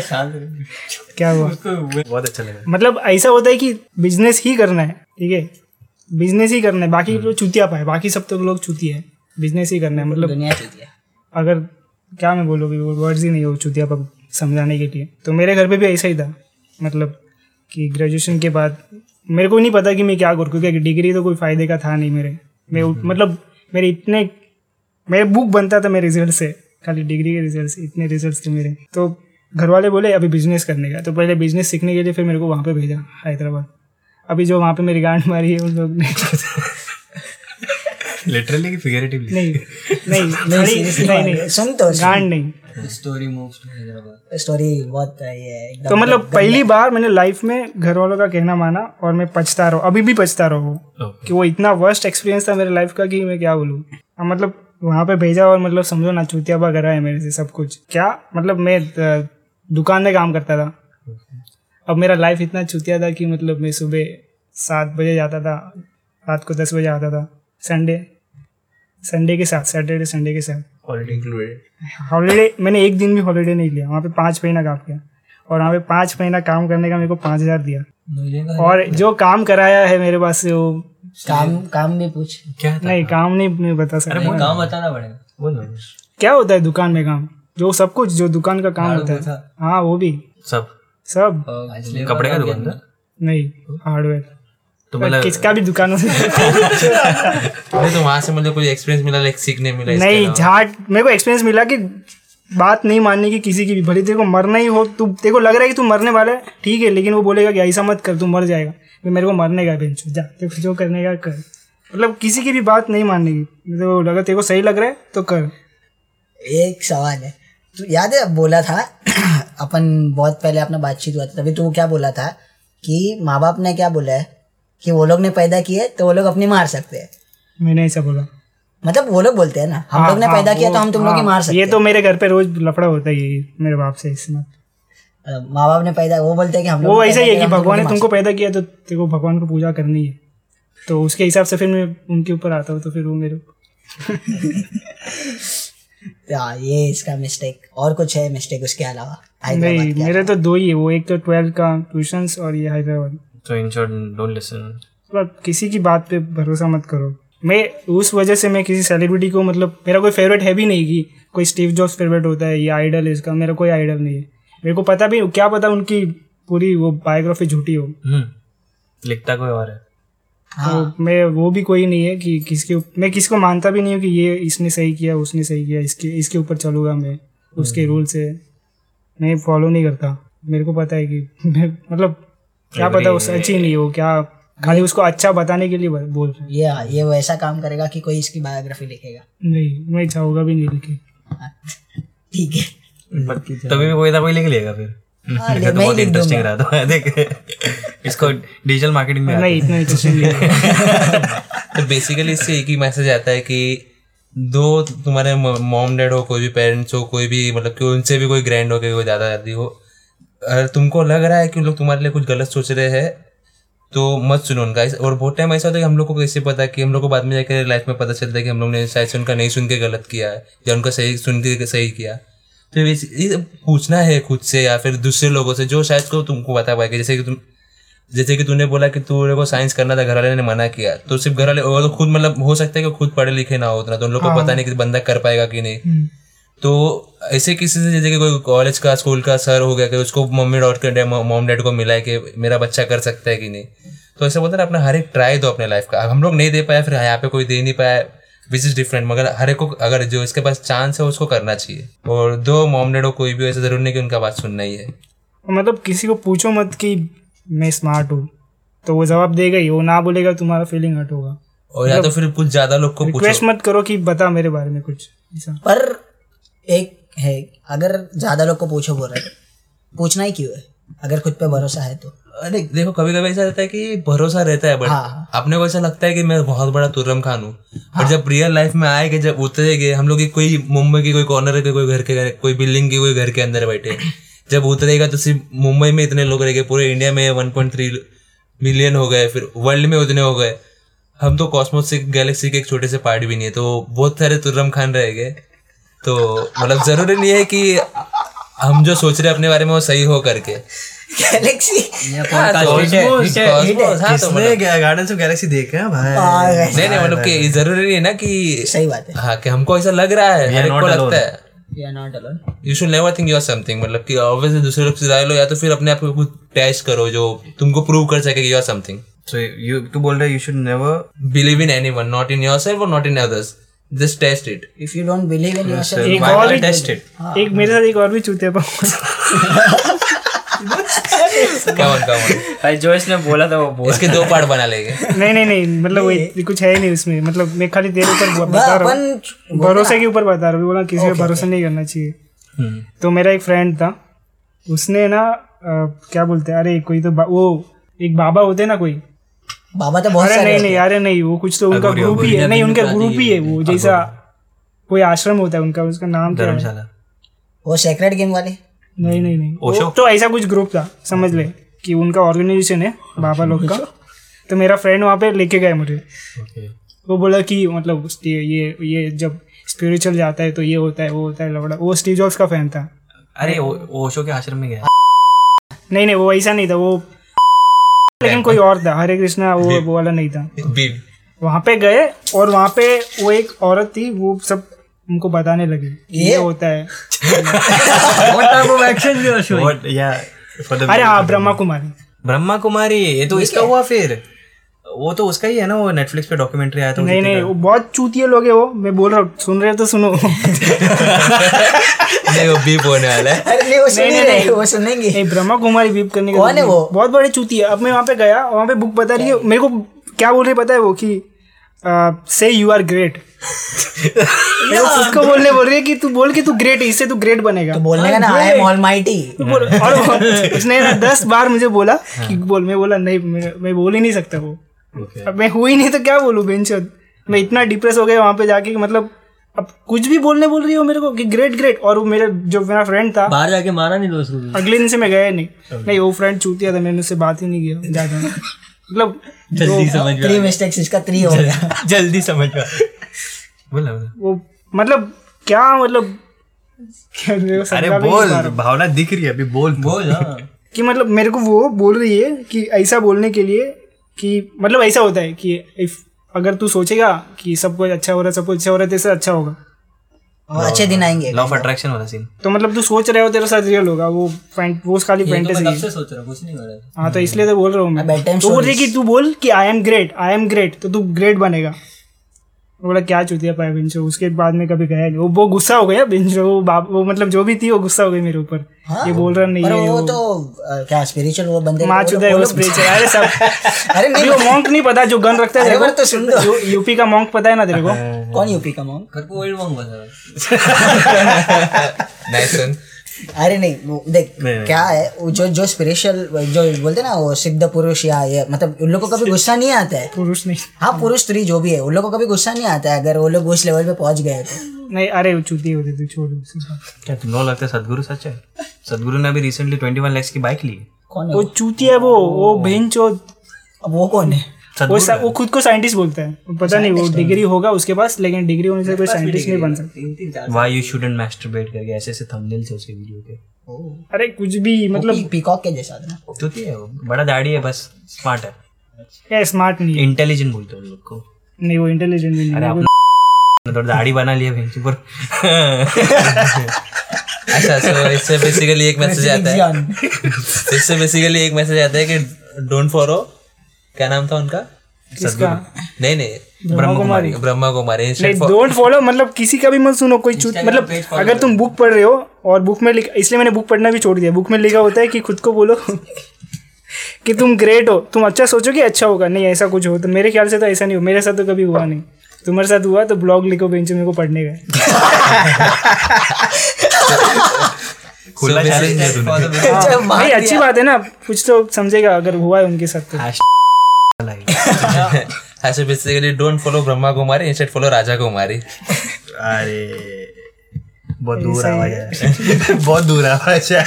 क्या हुआ, बहुत अच्छा लगा, मतलब ऐसा होता है कि बिजनेस ही करना है, ठीक है बिजनेस ही करना है, बाकी लोग चूतिया पाए, बाकी सब तो लोग चूतिया है, बिजनेस ही करना है, मतलब दुनिया चूतिया, अगर क्या मैं बोलूँगी वो वर्ड्स ही नहीं हो चूतिया पर समझाने के लिए। तो मेरे घर पे भी ऐसा ही था, मतलब कि ग्रेजुएशन के बाद मेरे को नहीं पता कि मैं क्या करूँ, क्योंकि डिग्री तो कोई फायदे का था नहीं मेरे मैं मतलब मेरे इतने मेरे बुक बनता था मेरे रिजल्ट से, खाली डिग्री के रिजल्ट से, इतने रिजल्ट थे मेरे। तो घर वाले बोले अभी बिजनेस करने का, तो पहले बिजनेस सीखने के लिए फिर मेरे को वहाँ पे भेजा हैदराबाद। अभी जो वहाँ पे मेरी गांड मारी है उन लोग ने लिटरली फिगरेटिवली नहीं नहीं नहीं सुन तो गांड नहीं स्टोरी मूव स्टोरी बहुत है। तो मतलब पहली बार मैंने लाइफ में घर वालों का कहना माना, और मैं पछता रहा हूँ, अभी भी पछता रहा हूँ कि वो इतना वर्स्ट एक्सपीरियंस था मेरे लाइफ का कि मैं क्या बोलूँ। मतलब वहाँ पे भेजा और मतलब समझो ना चूतिया वगैरह है मेरे से सब कुछ, क्या मतलब मैं दुकान में काम करता था। अब मेरा लाइफ इतना चूतिया था कि मतलब मैं सुबह सात बजे जाता था, रात को दस बजे आता था, संडे संडे के साथ, सैटरडे संडे के साथ, हॉलीडे इंक्लूडेड। हॉलीडे मैंने एक दिन भी हॉलीडे नहीं लिया, वहाँ पे पाँच महीना काम किया, और वहाँ पे पाँच महीना काम करने का मेरे को पाँच हज़ार दिया। और जो काम कराया है मेरे पास से वो काम काम नहीं पूछ क्या नहीं काम नहीं, नहीं बता सकता। अरे काम बताना पड़ेगा। बोलो क्या होता है दुकान में काम? जो सब कुछ जो दुकान का काम होता है। हाँ वो भी सब सब कपड़े का दुकान था नहीं हार्डवेयर तो मतलब किसका भी दुकानों से तो वहाँ से मतलब कोई एक्सपीरियंस मिला लाइक सीखने मिला? नहीं झाट मेरे को एक्सपीरियंस मिला कि बात नहीं मानने की किसी की भी, भले तेरे को मरना ही हो, तू तेरे को लग रहा है कि तू मरने वाला है ठीक है, लेकिन वो बोलेगा कि ऐसा मत कर तू मर जाएगा। तो मेरे को मरने का बेंच जा तेरे जो करने का कर, मतलब किसी की भी बात नहीं मानने की। तो लगा तेरे को सही लग रहा है तो कर। एक सवाल है, तू याद है बोला था अपन बहुत पहले अपना बातचीत हुआ था तभी तू क्या बोला था कि माँ बाप ने क्या बोला है कि वो लोग ने पैदा किए तो वो लोग अपनी मार सकते हैं? मैंने ऐसा बोला, मतलब वो लोग बोलते हैं ना हम लोग ने पैदा किया तो हम तुम लोग की मार सकते हैं। ये तो मेरे घर पे रोज लफड़ा होता है मेरे बाप से, इसमें माँ बाप ने पैदा वो बोलते हैं कि हम लोग वो ऐसा ही है कि भगवान ने तुमको पैदा किया तो तेरे को भगवान को पूजा करनी है, तो उसके हिसाब से फिर मैं उनके ऊपर आता हूँ तो फिर वो मेरे ये इसका मिस्टेक। और कुछ है मिस्टेक उसके अलावा? नहीं मेरे तो दो ही है, वो एक तो ट्वेल्थ का ट्यूशन और ये Hyderabad. So enjoy, don't listen. मतलब किसी की बात पे भरोसा मत करो। मैं उस वजह से मैं किसी सेलिब्रिटी को मतलब मेरा कोई फेवरेट है भी नहीं कि कोई स्टीव जॉब्स फेवरेट होता है या आइडल है इसका, मेरा कोई आइडल नहीं है। मेरे को पता भी क्या पता उनकी पूरी वो बायोग्राफी झूठी हो, लिखता कोई और है। हाँ। तो मैं वो भी कोई नहीं है कि किसके, मैं किसी को मानता भी नहीं हूँ कि ये इसने सही किया उसने सही किया, इसके इसके ऊपर चलूँगा मैं, उसके रूल से मैं फॉलो नहीं करता। मेरे को पता है कि मतलब क्या पता उस अच्छी नहीं हो क्या, खाली उसको अच्छा बताने के लिए बोल रहे हैं। ये ये वैसा काम करेगा कि कोई इसकी बायोग्राफी लिखेगा नहीं, मैं चाहूँगा भी नहीं लिखे। ठीक है तभी कोई ना कोई लिख लेगा फिर। तो बहुत इंटरेस्टिंग रहा था देख इसको डिजिटल मार्केटिंग में नहीं इतना इंटरेस्टिंग। तो बेसिकली इससे एक ही मैसेज आता है कि दो तुम्हारे मॉम डैड हो, कोई भी पेरेंट्स हो, कोई भी मतलब कि उनसे भी कोई ग्रैंड हो, कोई दादा दादी हो, अगर तुमको लग रहा है कि लोग तुम्हारे लिए कुछ गलत सोच रहे हैं तो मत सुनो उनका। और बहुत टाइम ऐसा होता है कि हम लोग को कैसे पता कि हम लोग को बाद में जाकर लाइफ में पता चलता है कि हम लोग ने शायद उनका नहीं सुन के गलत किया है या उनका सही सुन के सही किया। तो ये पूछना है खुद से या फिर दूसरे लोगों से जो शायद को तुमको बता पाएगा। जैसे कि तुम जैसे कि तूने बोला कि तू को साइंस करना था, घर वाले ने मना किया, तो सिर्फ घर वाले और खुद मतलब हो सकता है कि खुद पढ़े लिखे ना हो उतना, तो उन लोग को पता नहीं कि बंदा कर पाएगा कि नहीं। तो ऐसे किसी से जैसे कि कोई कॉलेज का स्कूल का सर हो गया कि उसको मम्मी डॉट के मॉम डैड को मिला है कि मेरा बच्चा कर सकता है कि नहीं। तो ऐसा बोलते ना अपना हर एक ट्राई दो अपने लाइफ का। हम लोग नहीं दे पाया फिर यहाँ पे कोई दे नहीं पाया, विच इज़ डिफरेंट, मगर हर एक को अगर जो इसके पास चांस है उसको करना चाहिए। और दो मॉम डैड को कोई भी ऐसा जरूरी नहीं कि उनका बात सुनना ही है। मतलब किसी को पूछो मत कि मैं स्मार्ट हूँ तो वो जवाब देगा ही, वो ना बोलेगा तुम्हारा फीलिंग हर्ट होगा। और या तो फिर कुछ ज़्यादा लोग को रिक्वेस्ट मत करो कि बता मेरे बारे में कुछ। पर एक है अगर ज्यादा लोग को पूछो बोल रहे पूछना ही क्यों है अगर खुद पे भरोसा है तो। अरे देखो कभी कभी ऐसा रहता है कि भरोसा रहता है बट हाँ। अपने को ऐसा लगता है कि मैं बहुत बड़ा तुर्रम खान हूँ हाँ। और जब रियल लाइफ में आएगा, जब उतरेंगे हम लोग कोई मुंबई के कोई कॉर्नर के कोई घर के कोई बिल्डिंग के कोई घर के अंदर बैठे जब उतरेगा तो सिर्फ मुंबई में इतने लोग रहेंगे, पूरे इंडिया में वन पॉइंट थ्री मिलियन हो गए, फिर वर्ल्ड में उतने हो गए, हम तो कॉस्मोस से गैलेक्सी के एक छोटे से पार्ट भी नहीं है, तो बहुत सारे तुर्रम खान रह गए। तो मतलब जरूरी नहीं है कि हम जो सोच रहे हैं अपने बारे में वो सही हो करके। गैलेक्सी गार्डन ऑफ गैलेक्सी देखे हैं भाई, नहीं नहीं मतलब कि जरूरी नहीं है ना कि सही बात है। हाँ कि हमको ऐसा लग रहा है, हमको लगता है you should never think you are something, मतलब कि ऑब्वियसली दूसरे लोग से राय लो या तो फिर अपने आप को कुछ टेस्ट करो जो तुमको प्रूव कर सके कि you are something. So you तू बोल रहा है you should never believe in anyone, not in yourself और not in others. Just test it. If you don't believe in yourself, एक और भी test it. एक मेरे साथ एक और भी चूते पाऊँ। Come on, come on. भाई जो इसने बोला था वो बोला। इसके दो पार्ट बना लेंगे। नहीं नहीं नहीं मतलब वो कुछ है ही नहीं उसमें, मतलब मैं खाली तेरे ऊपर बता रहा हूँ, भरोसे के ऊपर बता रहा हूँ। बोला किसी पे भरोसा नहीं करना चाहिए। तो मेरा एक फ्रेंड था, उसने ना क्या बोलते हैं, अरे कोई तो वो एक बाबा होते ना कोई बाबा तो बहुत सारे नहीं नहीं अरे नहीं वो कुछ तो उनका ग्रुप ही है, नहीं उनका ग्रुप ही है वो, जैसा कोई आश्रम होता है उनका, उसका नाम क्या है वो सेक्रेड गेम वाले? नहीं नहीं नहीं तो ऐसा कुछ ग्रुप था, समझ ले कि उनका ऑर्गेनाइजेशन है बाबा लोग का। तो मेरा फ्रेंड वहाँ पे लेके गए मुझे, वो बोला कि मतलब ये ये जब स्पिरिचुअल जाता है तो ये होता है वो होता है लवड़ा। वो स्टीव जॉब्स का फैन था। अरे ओशो के आश्रम में गया? नहीं नहीं वो ऐसा नहीं था, वो लेकिन कोई और था, हरे कृष्णा वो वो वाला नहीं था। वहाँ पे गए और वहाँ पे वो एक औरत थी, वो सब उनको बताने लगी ये होता है। अरे हाँ, ब्रह्मा कुमारी, ब्रह्मा कुमारी ये तो इसका हुआ। फिर वो तो उसका ही है ना, वो नेटफ्लिक्स पे डॉक्यूमेंट्री आया था। नहीं नहीं, वो बहुत चूतिए लोग है वो, मैं बोल रहा हूँ, सुन रहे हो तो सुनो। नहीं वो बीप होने वाला है। अरे नहीं वो सुनेंगे, नहीं, नहीं, वो सुनेंगे। नहीं, ब्रह्मा कुमारी बीप करने के, कौन है वो? बहुत बड़े चूतिए। अब मैं वहाँ पे गया, वहाँ पे बुक बता रही है, मेरे को क्या बोल रही पता है वो, कि से यू आर ग्रेट। उसको बोलने बोल रही है कि तू बोल कि तू ग्रेट है, इससे तू ग्रेट बनेगा, तो बोलने का ना आई एम ऑलमाइटी। और उसने दस बार मुझे बोला कि बोल, मैं बोला नहीं, मैं बोल ही नहीं सकता वो। Okay. अब मैं हुई नहीं तो क्या बोलूँ बेंचर। मैं इतना डिप्रेस हो गया वहाँ पे जाके, मतलब अब कुछ भी बोलने बोल रही हो मेरे को कि ग्रेट ग्रेट। और वो मेरा जो मेरा फ्रेंड था, बाहर जाके मारा नहीं दोस्त, अगले दिन से मैं गया नहीं। okay. नहीं वो फ्रेंड चूतिया था, मैंने उससे बात ही नहीं किया ज्यादा। मतलब जल्दी समझ गया, थ्री मिस्टेक्स इसका थ्री हो गया। जल्दी समझ गया वो, मतलब क्या, मतलब अरे बोल, भावना दिख रही है अभी, बोल बोल। कि मतलब मेरे को वो बोल रही है कि ऐसा बोलने के लिए कि मतलब ऐसा होता है कि इफ अगर तू सोचेगा कि सब कुछ अच्छा हो रहा है, सब कुछ अच्छा हो रहा है, तेरे साथ अच्छा होगा और अच्छे दिन आएंगे, लॉ ऑफ अट्रैक्शन वाला सीन। तो मतलब तू सोच रहे हो तेरे साथ रियल होगा, वो वो खाली फैंटेसी है। तो सोच रहा कुछ नहीं हो रहा है। हाँ तो इसलिए तो बोल रहा हूँ मैं। तो बोल रही कि तू बोल कि I am great, I am great, तो तू ग्रेट बनेगा। बोला क्या चुतिया पाया बिंजो। उसके बाद में कभी गया नहीं। वो गुस्सा हो गया बिंजो, वो बाप, वो मतलब जो भी थी वो गुस्सा हो गई मेरे ऊपर। हाँ? ये बोल रहा नहीं है वो, वो तो क्या स्पिरिचुअल वो बंदे माँ चुदा है वो स्पिरिचुअल। अरे सब अरे नहीं, वो मॉन्क नहीं पता जो गन रखता है, तो सुन लो, यूपी का मॉन्क पता है ना तेरे को? कौन यूपी का मॉन्क? अरे नहीं देख क्या है जो जो स्पिरिचुअल जो बोलते ना वो सिद्ध पुरुष या ये, मतलब उन लोगों को कभी गुस्सा नहीं आता है। पुरुष नहीं, हाँ पुरुष स्त्री जो भी है, उन लोगों को कभी गुस्सा नहीं आता है अगर वो लोग उस लेवल पे पहुंच गए तो। नहीं अरे चुती होती तू छोड़। क्या तुम लोग लगता है सदगुरु सच है? सदगुरु ने अभी रिसेंटली ट्वेंटी वन लैक्स की बाइक ली। कौन है वो चूती है वो? वो बहन चोद। अब वो कौन है? वो सा, वो खुद को साइंटिस्ट बोलता है, पता नहीं वो डिग्री होगा उसके पास, लेकिन डिग्री होने से कोई साइंटिस्ट नहीं बन सकता। व्हाई यू शुडंट मैस्टरबेट करके ऐसे ऐसे थंबनेल्स है उसके वीडियो के। अरे कुछ भी, मतलब पीकॉक के जैसा था ना। चूती है वो, बड़ा दाढ़ी है बस, स्मार्ट है। क्या स्मार्ट नहीं है, इंटेलिजेंट बोलते हैं उन लोग को। नहीं वो इंटेलिजेंट भी नहीं है, तो दाढ़ी बना लिया भेंचू पर। अच्छा सो इससे बेसिकली एक मैसेज आता है, इससे बेसिकली एक मैसेज आता है कि डोंट फॉलो। क्या नाम था उनका? नहीं नहीं, ब्रह्मा कुमारी। डोंट फॉलो मतलब किसी का भी मत सुनो, कोई चूत, मतलब अगर तुम बुक पढ़ रहे हो और बुक में लिखा, इसलिए मैंने बुक पढ़ना भी छोड़ दिया, बुक में लिखा होता है कि खुद को बोलो कि तुम ग्रेट हो, तुम अच्छा सोचोगे अच्छा होगा। नहीं ऐसा कुछ हो तो मेरे ख्याल से तो ऐसा नहीं हो, मेरे साथ तो कभी हुआ नहीं, तुम्हारे साथ हुआ तो ब्लॉग लिखो बेंचो, मेरे को पढ़ने का। अच्छी बात है ना, कुछ तो समझेगा अगर हुआ है उनके साथ। ऐसे basically don't follow Brahma Kumari, instead follow Raja Kumari. अरे बहुत दूर आवाज है, बहुत दूर आवाज है।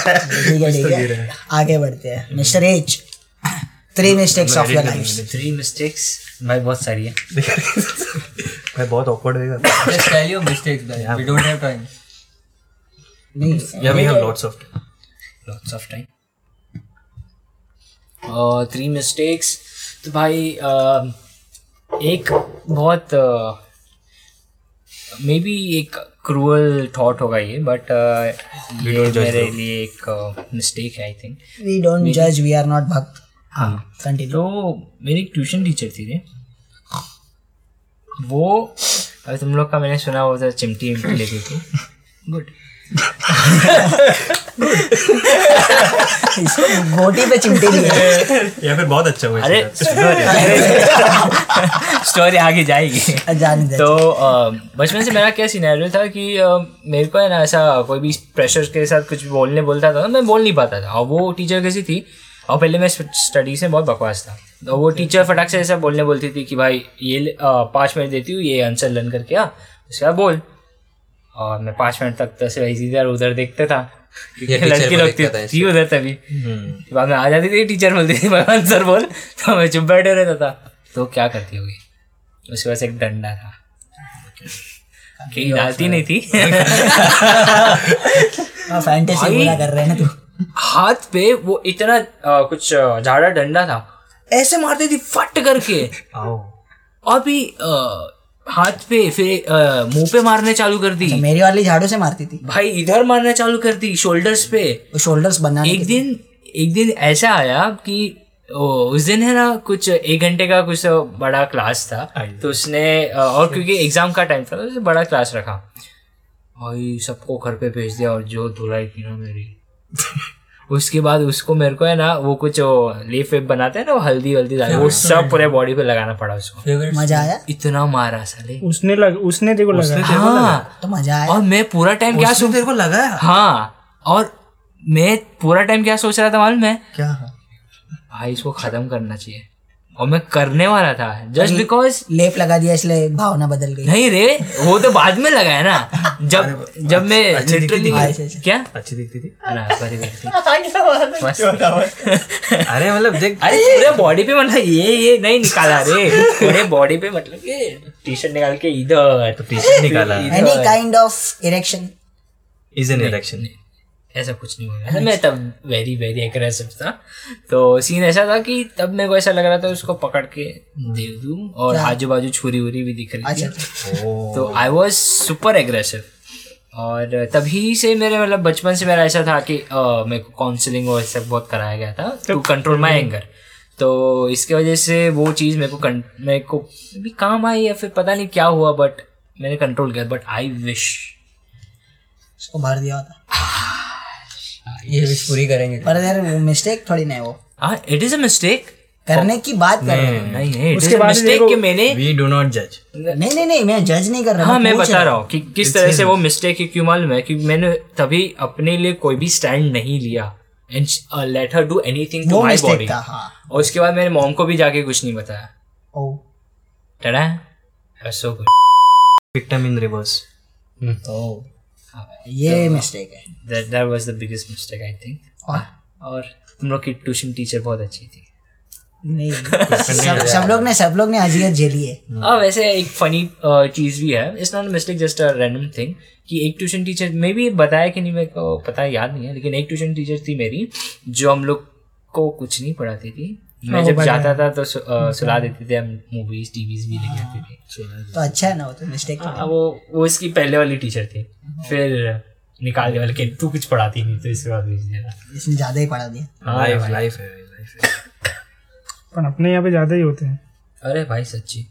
आगे बढ़ते हैं mister H. Three mistakes of your life. Three mistakes भाई बहुत सारी है भाई, बहुत ऑकवर्ड होएगा। जस्ट टेल योर मिस्टेक्स भाई, वी डोंट हैव टाइम। नहीं या we have lots of time, lots of time. और थ्री मिस्टेक्स तो भाई एक बहुत मे बी एक क्रूअल थॉट होगा ये, बट ये मेरे लिए एक मिस्टेक है आई थिंक। वी डोंट जज, वी आर नॉट भक्त। हाँ कंटिन्यू। तो मेरी एक ट्यूशन टीचर थी रे वो, अरे तुम लोग का मैंने सुना वो तो चिमटी विमटी लेती थी। गुड गोटी पे चिमटी या फिर बहुत अच्छा हुआ। अरे स्टोरी आगे जाएगी। तो बचपन से मेरा क्या सिनेरियो था कि मेरे को है ना ऐसा कोई भी प्रेशर के साथ कुछ बोलने बोलता था, मैं बोल नहीं पाता था। और वो टीचर कैसी थी, और पहले मैं स्टडीज में बहुत बकवास था, तो वो टीचर फटाक से ऐसा बोलने बोलती थी कि भाई ये पाँच मिनट देती हूँ, ये आंसर लर्न करके आ, उसके बाद बोल। और मैं पाँच मिनट तक तो ऐसे वैसे इधर उधर देखता था, लड़की लगती थी उधर, तभी बाद में आ जाती थी टीचर, बोलती थी भगवान सर बोल, तो मैं चुप बैठे रहता था। तो क्या करती होगी, उसके पास एक डंडा था, कहीं डालती नहीं थी। फैंटेसी बोला कर रहे हैं ना तू। हाथ पे वो इतना कुछ झाड़ा डंडा था, ऐसे मारती थी फट करके और भी हाथ पे फिर मुंह पे मारने चालू कर दी। मेरी वाली झाड़ू से मारती थी भाई, इधर मारना चालू कर दी शोल्डर्स पे, शोल्डर्स बना। एक दिन एक दिन ऐसा आया कि उस दिन है ना कुछ एक घंटे का कुछ बड़ा क्लास था, तो उसने और क्योंकि एग्जाम का टाइम था तो उसने बड़ा क्लास रखा भाई, सबको घर पे भेज दिया और जो धुलाई की ना मेरी उसके बाद उसको मेरे को है ना वो कुछ लेफ वेफ बनाते हैं ना, वो हल्दी हल्दी डाल वो सब पूरे बॉडी पे लगाना पड़ा उसको। मजा आया, इतना मारा साले उसने लग, उसने देखो लगा उसने हाँ, लगा। तो मजा आया। और मैं पूरा टाइम क्या सोच तेरे को लगा हाँ और मैं पूरा टाइम क्या सोच रहा था मालूम है क्या, भाई इसको खत्म करना चाहिए और मैं करने वाला था जस्ट बिकॉज लेप लगा दिया इसलिए भावना बदल गई। नहीं रे वो तो बाद में लगा है ना, जब जब मैं लिटरली क्या अच्छी दिखती थी अरे मतलब अरे पूरे बॉडी पे मतलब ये ये नहीं निकाला रे पूरे बॉडी पे मतलब कि टी शर्ट निकाल के इधर तो टी शर्ट निकाला। Any kind of erection is an erection ऐसा कुछ नहीं हुआ। मैं तब वेरी वेरी एग्रेसिव था, तो सीन ऐसा था कि तब मेरे को ऐसा लग रहा था उसको पकड़ के दे दूं और आजू बाजू छुरी उरी भी दिख रही थी, तो आई वाज सुपर एग्रेसिव। और तभी से मेरे मतलब बचपन से मेरा ऐसा था कि आ, मेरे को काउंसलिंग और सब बहुत कराया गया था टू कंट्रोल माई एंगर, तो इसके वजह से वो चीज़ मेरे को मेरे को भी काम आई या फिर पता नहीं क्या हुआ, बट मैंने कंट्रोल किया। बट आई विश उसको मार दिया था। ये विश पूरी करेंगे पर यार मिस्टेक थोड़ी नहीं वो हां इट इज अ मिस्टेक करने की बात कर रहे हैं। नहीं नहीं उसके बाद मिस्टेक के मैंने वी डू नॉट जज। नहीं नहीं नहीं मैं जज नहीं कर रहा हूं, मैं बता रहा हूं कि किस तरह से वो मिस्टेक है। क्यों मालूम है कि मैंने तभी अपने लिए कोई भी स्टैंड नहीं लिया and let her do anything to my body. और उसके बाद मैंने मॉम को भी जाके कुछ नहीं बताया। ओ टड़ा ऐसा कुछ विक्टिम इन रिवर्स। ओ ये मिस्टेक है, that that was the biggest mistake I think। और और तुम लोग की ट्यूशन टीचर बहुत अच्छी थी। नहीं सब लोग ने सब लोग ने अजियत झेली है। और वैसे एक फनी चीज़ भी है, it's not a mistake just a random thing, कि एक ट्यूशन टीचर मे भी बताया कि नहीं मेरे को पता याद नहीं है, लेकिन एक ट्यूशन टीचर थी मेरी जो हम लोग को कुछ नहीं पढ़ाती थी। मैं जब जाता था तो सुला देते थे, हम मूवीज टीवीज भी लेके आते थे। तो अच्छा है ना वो तो मिस्टेक है। वो वो इसकी पहले वाली टीचर थी, फिर निकालने वाले के तू कुछ पढ़ाती नहीं तो इसके बाद भेज देना, इसने ज्यादा ही पढ़ा दिया। लाइफ लाइफ है लाइफ है पर अपने यहाँ पे ज्यादा ही होते हैं। अरे भाई सच्ची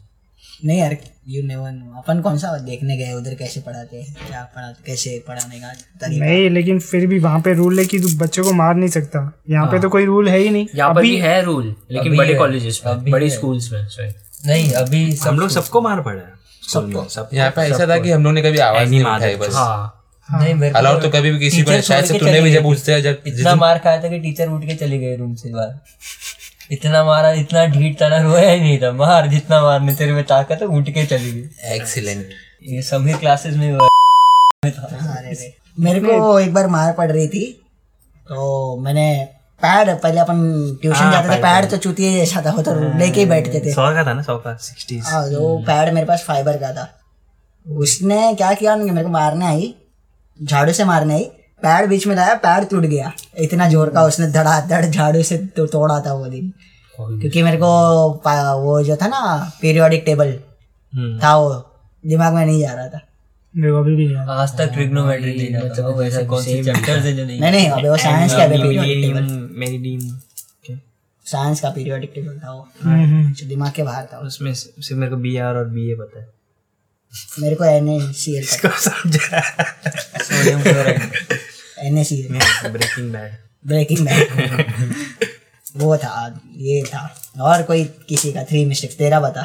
नहीं यार, यू नेवर नो अपन कौन सा देखने गए उधर कैसे पढ़ाते हैं, क्या पढ़ाते कैसे पढ़ाने का तरीका। नहीं लेकिन फिर भी वहाँ पे रूल है कि तू बच्चों को मार नहीं सकता। यहाँ पे तो कोई रूल है ही नहीं। यहाँ पर भी है रूल लेकिन बड़े कॉलेजेस में, बड़े स्कूल्स में नहीं। अभी हम लोग सबको मार पड़ा है, सबको सब। यहाँ पे ऐसा था कि हम लोग ने कभी आवाज नहीं मारी बस। नहीं अलाउड तो कभी भी किसी पर, शायद से तूने भी जब पूछते जब इतना मार खाया था कि टीचर उठ के चले गए रूम से बाहर। इतना मारा इतना ढीठ तना रोया ही नहीं था, मार जितना मारने तेरे में ताकत है उठ के चली गई। एक्सीलेंट। ये सभी क्लासेस में हुआ था। मेरे को एक बार मार पड़ रही थी तो मैंने पैड, पहले अपन ट्यूशन जाते थे पैड तो चूतिए जैसा था, वो तो लेके ही बैठते थे। सौ का था ना, सौ का सिक्सटी। हाँ वो पैड मेरे पास फाइबर का था। उसने क्या किया, मेरे को मारने आई, झाड़ू से मारने आई, पैर बीच में लाया, पैर टूट गया इतना जोर का। उसने धड़ाधड़ झाड़ू से तो तोड़ा था वो दिन, क्योंकि मेरे को वो जो था ना पीरियोडिक टेबल था वो दिमाग में नहीं जा रहा था। मेरे को भी नहीं आ रहा आज तक ट्रिग्नोमेट्री नहीं आ रहा था। ऐसा कौन से चैप्टर है जो नहीं नहीं अबे वो साइंस का पीरियोडिक टेबल, मेरी टीम साइंस का पीरियोडिक टेबल था वो, दिमाग के बाहर था। उसमें सिर्फ मेरे को बी आर और बी ए पता है, मेरे को एन ए सी एल समझा ब्रेकिंग बैड ब्रेकिंग बैड वो था। ये था और कोई किसी का थ्री मिस्टेक्स तेरा बता।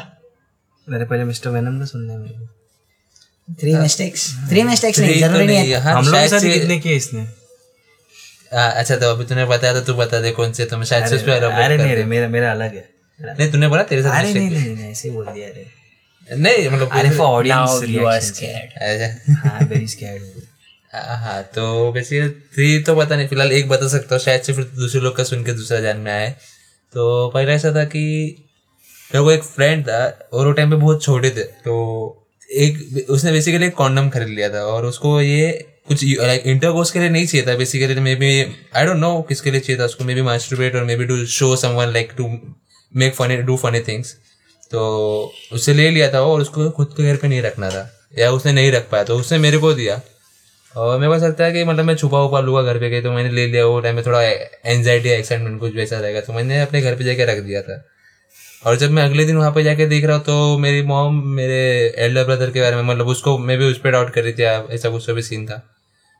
मेरे पहले मिस्टर वेनम ने सुनने मेरे को थ्री मिस्टेक्स थ्री मिस्टेक्स नहीं जरूरी नहीं है हम लोग शायद कितने किए इसने। अच्छा तो अभी तूने बताया था, तू बता दे कौन से। तो मैं शायद से उस पे एलाबोरेट कर। अरे नहीं मेरा मेरा अलग है। नहीं तूने बोला तेरे साथ मिस्टेक। नहीं नहीं ऐसे ही बोल दिया रे। नहीं मतलब अरे फॉर ऑडियंस रिएक्शन। हां वेरी स्कैर्ड। हाँ तो वैसे थ्री तो पता नहीं, फिलहाल एक बता सकता हूँ शायद से, फिर दूसरे लोग का सुन के दूसरा जान में आए। तो पहला ऐसा था कि मेरे को एक फ्रेंड था और वो टाइम पे बहुत छोटे थे, तो एक उसने बेसिकली एक कॉन्डम खरीद लिया था और उसको ये कुछ लाइक इंटरकोर्स के लिए नहीं चाहिए था basically, maybe I don't know किसके लिए चाहिए था उसको, मे बी मास्टरबेट और maybe to show someone like to make funny do funny things, तो उससे ले लिया था और उसको खुद के घर पे नहीं रखना था या उसने नहीं रख पाया तो उसने मेरे को दिया। और मेरे पास लगता है कि मतलब मैं छुपा उपा लूँगा घर पे गए तो मैंने ले लिया, वो टाइम में थोड़ा एनजाइटी एक्साइटमेंट कुछ वैसा रहेगा तो मैंने अपने घर पे जाके रख दिया था। और जब मैं अगले दिन वहाँ पे जाके देख रहा हूँ तो मेरी मॉम मेरे एल्डर ब्रदर के बारे में मतलब उसको मैं भी उस पर डाउट कर रही थी, ऐसा कुछ भी सीन था।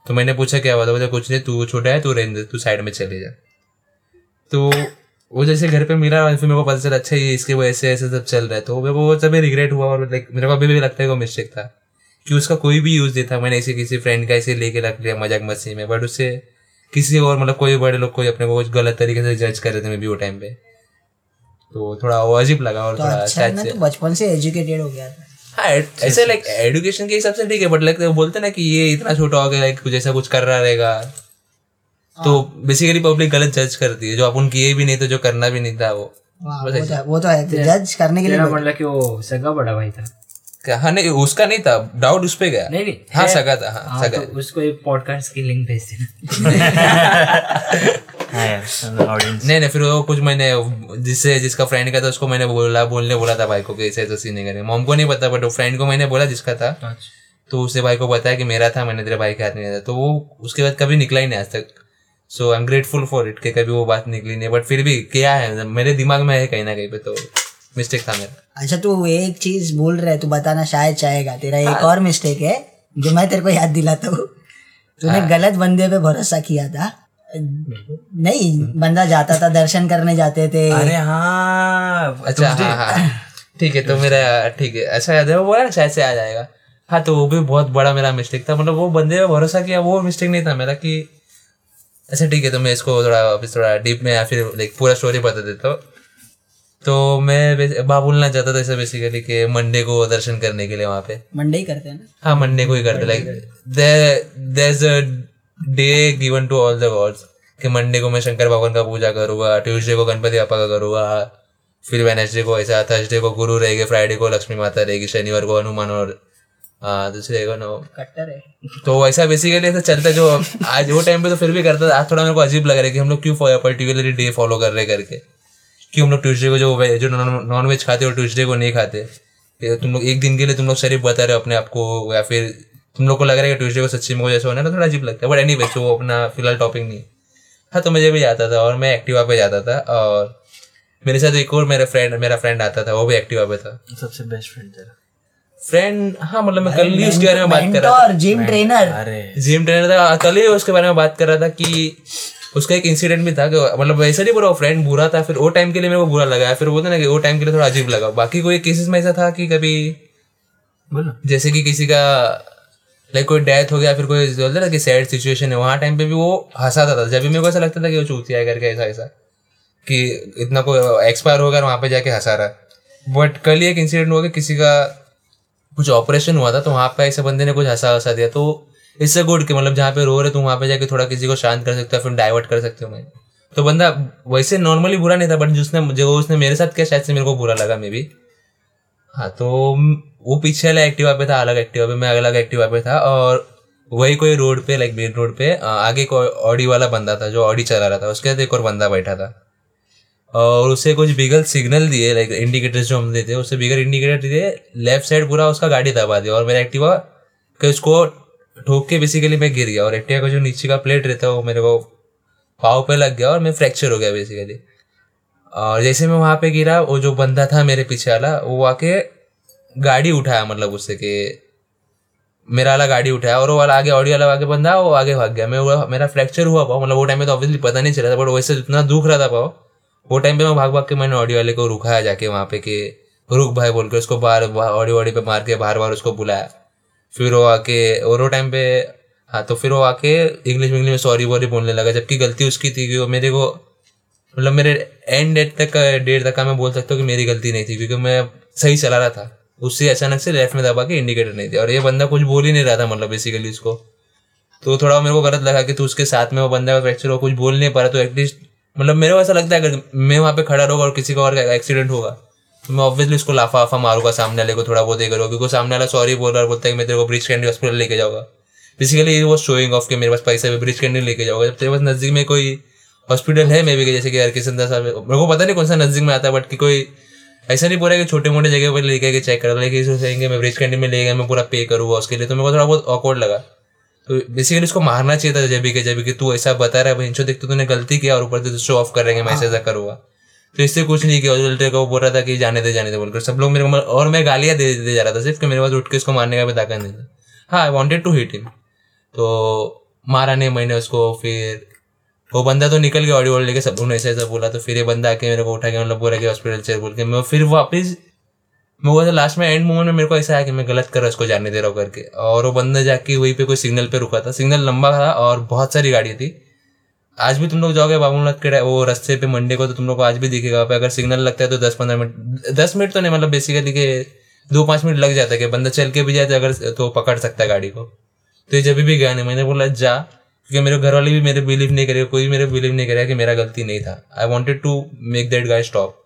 तो मैंने पूछा क्या हुआ था, बोला कुछ नहीं तू छोटा है तू रहने तू साइड में चले जा। तो वो जैसे घर पे मिला और फिर मेरे को पता चला अच्छा ये इसके वजह से ऐसे सब चल रहा है, तो मेरे को वो सब रिग्रेट हुआ। और लाइक मेरे को अभी भी लगता है वो मिस्टेक था कि उसका कोई भी यूज़ नहीं था, मैंने ऐसे किसी फ्रेंड का ऐसे लेके रख लिया मजाक मस्ती में, बट उससे किसी और मतलब कोई बड़े लोग कोई अपने को कुछ गलत तरीके से जज कर रहे थे मैं भी वो टाइम पे, तो थोड़ा अजीब लगा। और थोड़ा बचपन से एजुकेटेड हो गया हाँ ऐसे लाइक एडुकेशन के हिसाब से ठीक है, बट लाइक बोलते ना कि ये इतना छोटा हो गया लाइक कुछ ऐसा कुछ कर रहा रहेगा तो बेसिकली पब्लिक गलत जज करती है जो अपन किए भी नहीं तो जो करना भी नहीं था वो वो, वो तो है जज करने के लिए। मतलब कि वो सगा बड़ा भाई था हाँ नहीं उसका नहीं था डाउट उस पे गया नहीं नहीं हाँ सगा था हाँ सगा उसको एक पॉडकास्ट की लिंक भेज देना नहीं नहीं फिर वो कुछ मैंने जिससे जिसका फ्रेंड का था उसको मैंने बोला बोलने बोला था भाई को कि ऐसे ऐसा सीन नहीं करे, मॉम को नहीं पता बट वो फ्रेंड को मैंने बोला जिसका था तो उसने भाई को बताया कि मेरा था मैंने तेरे भाई के हाथ में दिया था, तो वो उसके बाद कभी निकला ही नहीं आज तक। So I am grateful for it कि कभी वो बात निकली नहीं, बट फिर भी क्या है मेरे दिमाग में है कहीं ना कहीं पे, तो मिस्टेक था मेरा। अच्छा तू एक चीज बोल रहा है तू बताना शायद चाहेगा, तेरा एक और मिस्टेक है जो मैं तेरे को याद दिलाता हूँ। तूने गलत बंदे पे भरोसा किया था, नहीं बंदा जाता था दर्शन करने जाते थे। अरे हाँ अच्छा हाँ हाँ ठीक है तो मेरा ठीक है अच्छा याद है वो बोला शायद से आ जाएगा हाँ, तो वो भी बहुत बड़ा मेरा मिस्टेक था। मतलब वो बंदे पे भरोसा किया वो मिस्टेक नहीं था मेरा कि अच्छा ठीक है तो मैं इसको थोड़ा थोड़ा डीप में या फिर लाइक पूरा स्टोरी बता देता हूँ। तो मैं बाबुलना जाता था ऐसा बेसिकली कि मंडे को दर्शन करने के लिए, वहाँ पे मंडे ही करते हैं ना हाँ मंडे को ही करते like there a day given to all the gods कि मंडे को मैं शंकर भगवान का पूजा करूँगा, ट्यूसडे को गणपति पापा का करूँगा, फिर वेडनेसडे को ऐसा, थर्सडे को गुरु रहेगी, फ्राइडे को लक्ष्मी माता रहेगी, शनिवार को हनुमान और दूसरे को नो कट्टर है। तो ऐसा बेसिकली ऐसा चलता जो आज वो टाइम पे तो फिर भी करता था, आज थोड़ा मेरे को अजीब लग रहा है कि हम लोग क्यों पर्टिकुलरली डे फॉलो कर रहे करके, कि हम लोग ट्यूसडे को जो जो नॉन वेज खाते हो ट्यूसडे को नहीं खाते, तुम लोग एक दिन के लिए तुम लोग शरीफ बता रहे हो अपने आप को या फिर तुम लोग को लग रहा है कि ट्यूसडे को सच्ची में जैसे होना है थोड़ा अजीब लगता है, बट एनी वे वो अपना फिलहाल टॉपिक नहीं हाँ। तो मुझे भी जाता था और मैं एक्टिवा पे जाता था और मेरे साथ एक और मेरा फ्रेंड मेरा फ्रेंड आता था वो भी एक्टिवा पे था। सबसे बेस्ट फ्रेंड तेरा फ्रेंड हाँ मतलब मैं कल ही उसके बारे में बात कर रहा था, जिम ट्रेनर जिम ट्रेनर था कल ही उसके बारे में बात कर रहा था कि उसका एक इंसिडेंट भी था कि मतलब वैसे नहीं पूरा फ्रेंड बुरा था, फिर वो टाइम के लिए मेरे को बुरा लगा फिर बोलते ना कि वो टाइम के लिए थोड़ा अजीब लगा। बाकी कोई केसेस में ऐसा था कि कभी जैसे कि किसी का लाइक कोई डेथ हो गया फिर कोई बोलते ना कि सैड सिचुएशन है, वहाँ टाइम पे भी वो हंसाता था, जब भी मेरे को ऐसा लगता था कि वो चूतिया करके ऐसा ऐसा कि इतना कोई एक्सपायर होगा वहाँ पे जाके हंसा रहा है। बट कल ही एक इंसिडेंट हुआ कि किसी का कुछ ऑपरेशन हुआ था तो वहाँ पे ऐसे बंदे ने कुछ हंसा हंसा दिया, तो इससे गुड कि मतलब जहाँ पे रो रहे तुम वहाँ पे जाके थोड़ा किसी को शांत कर सकते हो फिर डाइवर्ट कर सकते हो। मैं तो बंदा वैसे नॉर्मली बुरा नहीं था बट जिसने जो उसने मेरे साथ किया शायद से मेरे को बुरा लगा मे बी हाँ। तो वो पीछे वाला एक्टिवा पे था अलग एक्टिवा पे, मैं अलग एक्टिवा पे था और वही कोई रोड पे लाइक मेन रोड पे आगे कोई ऑडी वाला बंदा था जो ऑडी चला रहा था, उसके साथ एक और बंदा बैठा था और उसे कुछ बिगर सिग्नल दिए लाइक इंडिकेटर्स जो हम देते हैं उससे बिगर इंडिकेटर दिए, लेफ्ट साइड पूरा उसका गाड़ी दबा दिया और मेरा एक्टिवा के उसको ठोक के बेसिकली मैं गिर गया और एक्टिवा का जो नीचे का प्लेट रहता है वो मेरे को पाँव पे लग गया और मैं फ्रैक्चर हो गया बेसिकली। और जैसे मैं वहाँ पे गिरा वो जो बंदा था मेरे पीछे वाला वो आके गाड़ी उठाया मतलब उससे कि मेरा वाला गाड़ी उठाया और वो वाला आगे ऑडी वाला आगे बंदा वो आगे भाग गया, मैं वो मेरा फ्रैक्चर हुआ पाओ मतलब वो टाइम में तो ऑब्वियसली पता नहीं चला था बट वैसे जितना दुख रहा था पाओ वो टाइम पे मैं भाग भाग के मैंने ऑडी वाले को रुकाया जाके वहाँ पे कि रुक भाई बोल के उसको बाहर ऑडी ऑडी पे मार के बार बार उसको बुलाया, फिर वो आके और वो टाइम पे हाँ तो फिर वो आके इंग्लिश इंग्लिश में सॉरी वॉरी बोलने लगा, जबकि गलती उसकी थी कि वो मेरे को मतलब मेरे एंड डेट तक डेट तक का मैं बोल सकता हूँ कि मेरी गलती नहीं थी क्योंकि मैं सही चला रहा था, उससे अचानक से लेफ्ट में दबा के इंडिकेटर नहीं दिया और ये बंदा कुछ बोल ही नहीं रहा था मतलब बेसिकली उसको, तो थोड़ा मेरे को गलत लगा कि तू उसके साथ में वो बंदा का फ्रैक्चर हो कुछ बोल नहीं पा रहा, तो एटलीस्ट मतलब मेरे को ऐसा लगता है अगर मैं वहाँ पे खड़ा रहूँगा और किसी का और एक्सीडेंट होगा तो मैं ऑब्वियसली उसको लाफा वाफा मारूंगा सामने वाले को थोड़ा बहुत देगा क्योंकि सामने वाला सॉरी बोल रहा है बोलता है कि मैं तेरे को ब्रिज कैंडी हॉस्पिटल लेके जाऊँगा, बेसिकली वो शोइंग ऑफ के मेरे पास पैसा भी ब्रिज कैंडी लेके जाऊँगा, जब तेरे पास नज़दीक में कोई हॉस्पिटल है मे बी जैसे कि हरकिशन दास, मेरे को पता नहीं कौन सा नजदीक में आता है, बट कि कोई ऐसा नहीं बोला कि छोटे मोटे जगह पर लेके के चेक करा, लेकिन मैं ब्रिज कैंडी में ले गया मैं पूरा पे करूँगा उसके लिए, तो मेरे को थोड़ा बहुत ऑकवर्ड लगा। तो बेसिकली उसको मारना चाहिए था जबी के जबी कि तू ऐसा बता रहा है भाई, इनशो देख तूने गलती किया और ऊपर से शो ऑफ करेंगे मैं ऐसा करूँगा, तो इससे कुछ नहीं किया। उल्टे को बोल रहा था कि जाने दे जाने दे बोलकर सब लोग मेरे को, और मैं गालियाँ दे दे जा रहा था सिर्फ कि मेरे पास उठ के उसको मारने का भी ताकत नहीं था। हाँ, I wanted to hit him, तो मारा नहीं मैंने उसको। फिर वो बंदा तो निकल गया ऑडियो वॉल लेके, सब उन्होंने ऐसा ऐसा बोला, तो फिर ये बंदा आके मेरे को उठा के मतलब बोला कि हॉस्पिटल से बोल के, मैं फिर वापस मैं वो लास्ट में एंड मोमेंट में मेरे को ऐसा आया कि मैं गलत कर रहा उसको जाने दे रहा हूँ करके। और वो बंदा जाके वहीं पे कोई सिग्नल पे रुका था, सिग्नल लंबा था और बहुत सारी गाड़ी थी। आज भी तुम लोग जाओगे बाबूनाथ के वो रास्ते पे मंडे को, तो तुम लोग को आज भी दिखेगा वहाँ पे, अगर सिग्नल लगता है तो दस पंद्रह मिनट दस मिनट तो नहीं मतलब बेसिकली के दो पाँच मिनट लग जाता है कि बंदा चल के भी जाए तो अगर तो पकड़ सकता है गाड़ी को। तो ये जब भी गया नहीं, मैंने बोला जा, क्योंकि मेरे घर वाले भी मेरे बिलीव नहीं करेगा, कोई मेरे बिलीव नहीं करेगा कि मेरा गलती नहीं था। I wanted to make that guy stop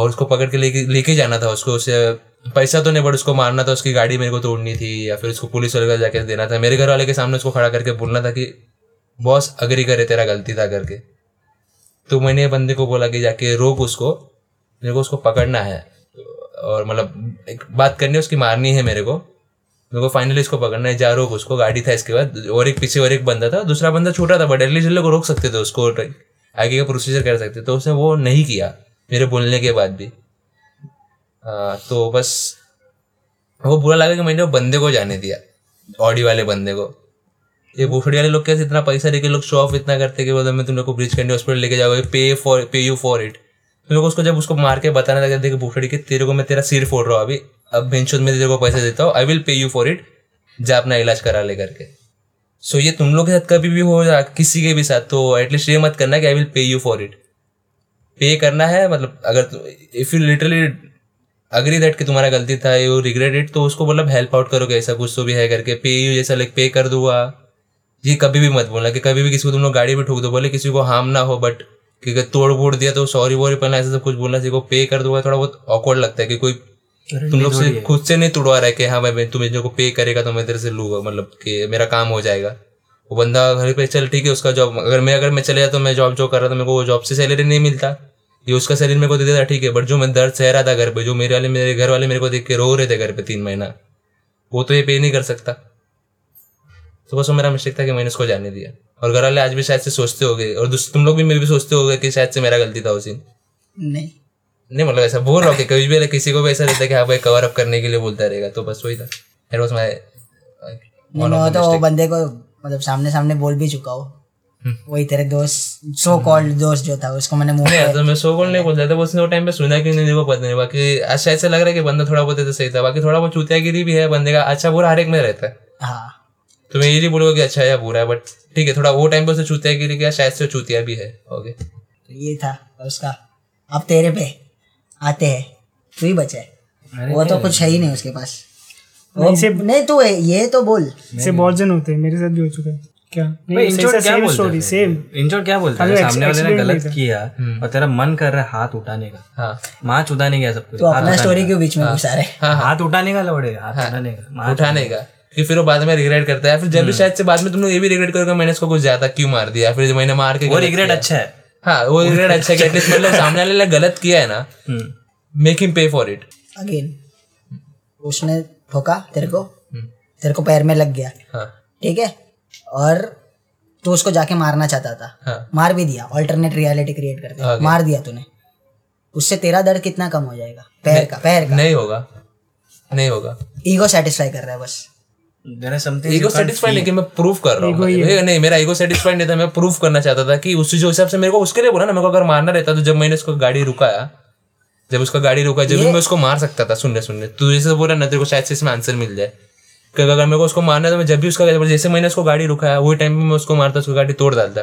और उसको पकड़ के लेके लेके जाना था उसको, उसे पैसा तो नहीं बट उसको मारना था, उसकी गाड़ी मेरे को तोड़नी थी या फिर उसको पुलिस वाले को जाके देना था, मेरे घर वाले के सामने उसको खड़ा करके बोलना था कि बॉस अग्री करे तेरा गलती था करके। तो मैंने बंदे को बोला कि जाके रोक उसको, मेरे को उसको पकड़ना है और मतलब एक बात करनी है उसकी, मारनी है मेरे को मेरे को फाइनली इसको पकड़ना है, जा रोक उसको। गाड़ी था इसके बाद और एक पीछे और एक बंदा था, दूसरा बंदा छोटा था बट एटलीस्ट लोग रोक सकते थे उसको, आगे का प्रोसीजर कर सकते, तो उसने वो नहीं किया मेरे बोलने के बाद भी। आ, तो बस वो बुरा लगा कि मैंने वो बंदे को जाने दिया, ऑडी वाले बंदे को। ये बुफड़ी वाले लोग कैसे इतना पैसा लेके लोग शो ऑफ इतना करते कि बोलते मैं तुम लोग को ब्रिज कैंडी हॉस्पिटल लेके जाओगे, पे फॉर पे यू फॉर इट। तुम लोग उसको जब उसको मार के बताने लगा देखिए बुफड़ी के तेरे को मैं तेरा सिर फोड़ रहा हूँ अभी, अब बेंचोद में तेरे को पैसे देता हूँ, I will pay you for it, जा अपना इलाज करा ले करके। सो ये तुम लोग के साथ कभी भी हो किसी के भी साथ, तो एटलीस्ट ये मत करना कि I will pay you for it. Pay करना है मतलब अगर if you literally agree that कि तुम्हारा गलती था, यू रिग्रेट इट, तो उसको मतलब हेल्प आउट करोगे ऐसा कुछ तो भी है करके, पे यू जैसा लाइक पे कर दूंगा। ये कभी भी मत बोलना कि कभी भी किसी को तुम लोग गाड़ी भी ठोक दो, बोले किसी को हार्म ना हो बट क्योंकि तोड़ फोड़ दिया तो सॉरी वॉरी पहना, ऐसा सब कुछ बोलना। किसी को पे कर दूंगा थोड़ा बहुत ऑकवर्ड लगता है कि कोई तुम लोग से खुद से नहीं तुड़वा रहा है कि हाँ भाई तुम इनको पे करेगा तो मैं तेरे से लूंगा, मतलब कि मेरा काम हो जाएगा। वो बंदा घर पे चल ठीक है उसका जॉब, अगर मैं अगर मैं चले जाता तो मैं जॉब जो कर रहा था मेरे को वो जॉब से सैलरी नहीं मिलता, ये उसका सैलरी मेरे को दे देता ठीक है, बट जो मैं दर्द सह रहा था घर पे, जो मेरे वाले मेरे घर वाले मेरे को देख के रो रहे थे घर पे तीन महीना, वो तो ये पे नहीं कर सकता। तो बस वो मेरा मिस्टेक था कि मैंने उसको जाने दिया, और घर वाले आज भी शायद से सोचते हो गए और तुम लोग भी मेरे भी सोचते हो गए कि शायद से मेरा गलती था उसी नहीं नहीं मतलब ऐसा बोल रहा हूँ कि कभी भी किसी को भी ऐसा रहता है कि हाँ भाई कवर अप करने के लिए बोलता रहेगा। तो बस वही था, वो बंदे को मतलब सामने सामने बोल भी चुका हो वही तेरे दोस्त सो कॉल्ड दोस्त जो था उसको मैंने मुंह पे, तो मैं सो कॉल्ड नहीं बोल रहा था, उसने वो टाइम पे सुना क्यों नहीं देखो पता नहीं। बाकी अच्छा ऐसा लग रहा है कि बंदा थोड़ा बहुत तो सही था, बाकी थोड़ा बहुत चूतियागिरी भी है बंदे का, अच्छा बुरा हर एक में रहता है। हाँ तो मैं ये बोलूँगा कि अच्छा या बुरा है बट ठीक है, थोड़ा वो टाइम पे उसने चूतियागिरी किया शायद से, चूतिया भी है। ओके ये था उसका। अब तेरे पे आते हैं, तू ही बचा है, वो तो कुछ है ही नहीं उसके पास। नहीं तू ये तो बोल से बहुत जन होते हैं, मेरे साथ भी हो चुका है। क्या भाई इंजोर्ड क्या बोलता है, सेम इंजोर्ड क्या बोलता है, सामने वाले ने गलत किया और तेरा मन कर रहा है हाथ उठाने का। हां मांच उठाने का सब कुछ, तो अपना स्टोरी के बीच में घुसा रहे हाथ उठाने का, लौड़े हाथ उठाने का मांच उठाने का कि फिर वो बाद में रिग्रेट करता है। फिर जब भी शायद से बाद में तुम लोग ये भी रिग्रेट करोगे मैंने इसको कुछ ज्यादा क्यों मार दिया, फिर मैंने मार के वो रिग्रेट अच्छा है। हां वो रिग्रेट अच्छा है कि एटलीस्ट मतलब सामने वाले ने गलत किया है ना, make him pay for it. Again उसने ठोका तेरे को, तेरे को पैर में लग गया ठीक है, और तू उसको जाके मारना चाहता था। हाँ। मार भी दिया, ऑल्टरनेट रियलिटी क्रिएट करते हैं, मार दिया तूने, उससे तेरा दर्द कितना कम हो जाएगा पैर का? पैर का नहीं होगा, नहीं होगा। ईगो सेटिस्फाई कर रहा है बस, ईगो सेटिस्फाई लेकिन मैं प्रूफ कर रहा हूँ नहीं, मेरा ईगो सेटिस्फाई नहीं था, मैं प्रूफ करना चाहता था कि उस जो हिसाब से मेरे को उसके लिए बोला ना, मेरे को अगर मारना रहता तो जब मैंने उसको गाड़ी रुकाया, जब उसका गाड़ी रुका जब मैं उसको मार सकता था। सुनने सुनने तू जैसे बोला ना तेरे को शायद से इसमें आंसर मिल जाए, क्योंकि अगर मेरे को उसको मारना तो मैं जब भी उसका जैसे मैंने उसको गाड़ी रुकाया वही टाइम में मैं उसको मारता, उसको गाड़ी तोड़ डालता।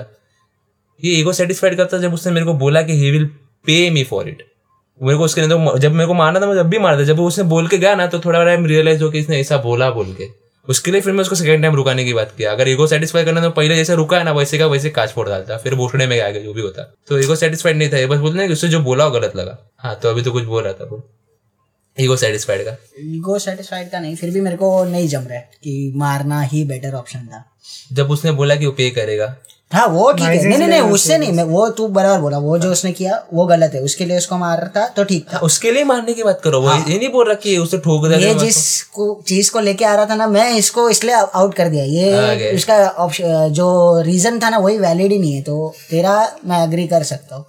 ये ईगो सेटिस्फाइड करता जब उसने मेरे को बोला कि he will pay me for it. मेरे को उसके अंदर जब मेरे को मारना था मैं जब भी मारता, जब उसने बोल के गया ना तो थोड़ा टाइम रियलाइज हो कि इसने ऐसा बोला बोल के, उसके लिए फिर मैं उसको सेकंड टाइम रुकाने की बात किया। अगर ईगो सेटिस्फाई करना तो पहले जैसे रुका है ना वैसे का वैसे कांच फोड़ डालता, फिर बोछड़े में गया जो भी होता। तो ईगो सेटिस्फाइड नहीं था, बस बोलते ना उससे जो बोला वो गलत लगा। हाँ तो अभी तो कुछ बोल रहा था। ईगो सेटिस्फाइड का ईगो सेटिस्फाइड का नहीं, फिर भी मेरे को नहीं जम रहा है कि मारना ही बेटर ऑप्शन था। जब उसने बोला कि वो पे करेगा, हाँ वो ठीक है, नहीं नहीं नहीं उससे नहीं, मैं वो तू बराबर बोला, वो जो उसने किया वो गलत है, उसके लिए उसको मार रहा था तो ठीक था, उसके लिए मारने की बात करो, वो ये नहीं बोल रहा कि उससे ठोक दे। ये जिसको चीज को लेके आ रहा था ना, मैं इसको इसलिए आउट कर दिया, ये उसका ऑप्शन जो रीजन था ना वही वैलिड ही नहीं है, तो तेरा मैं एग्री कर सकता हूँ।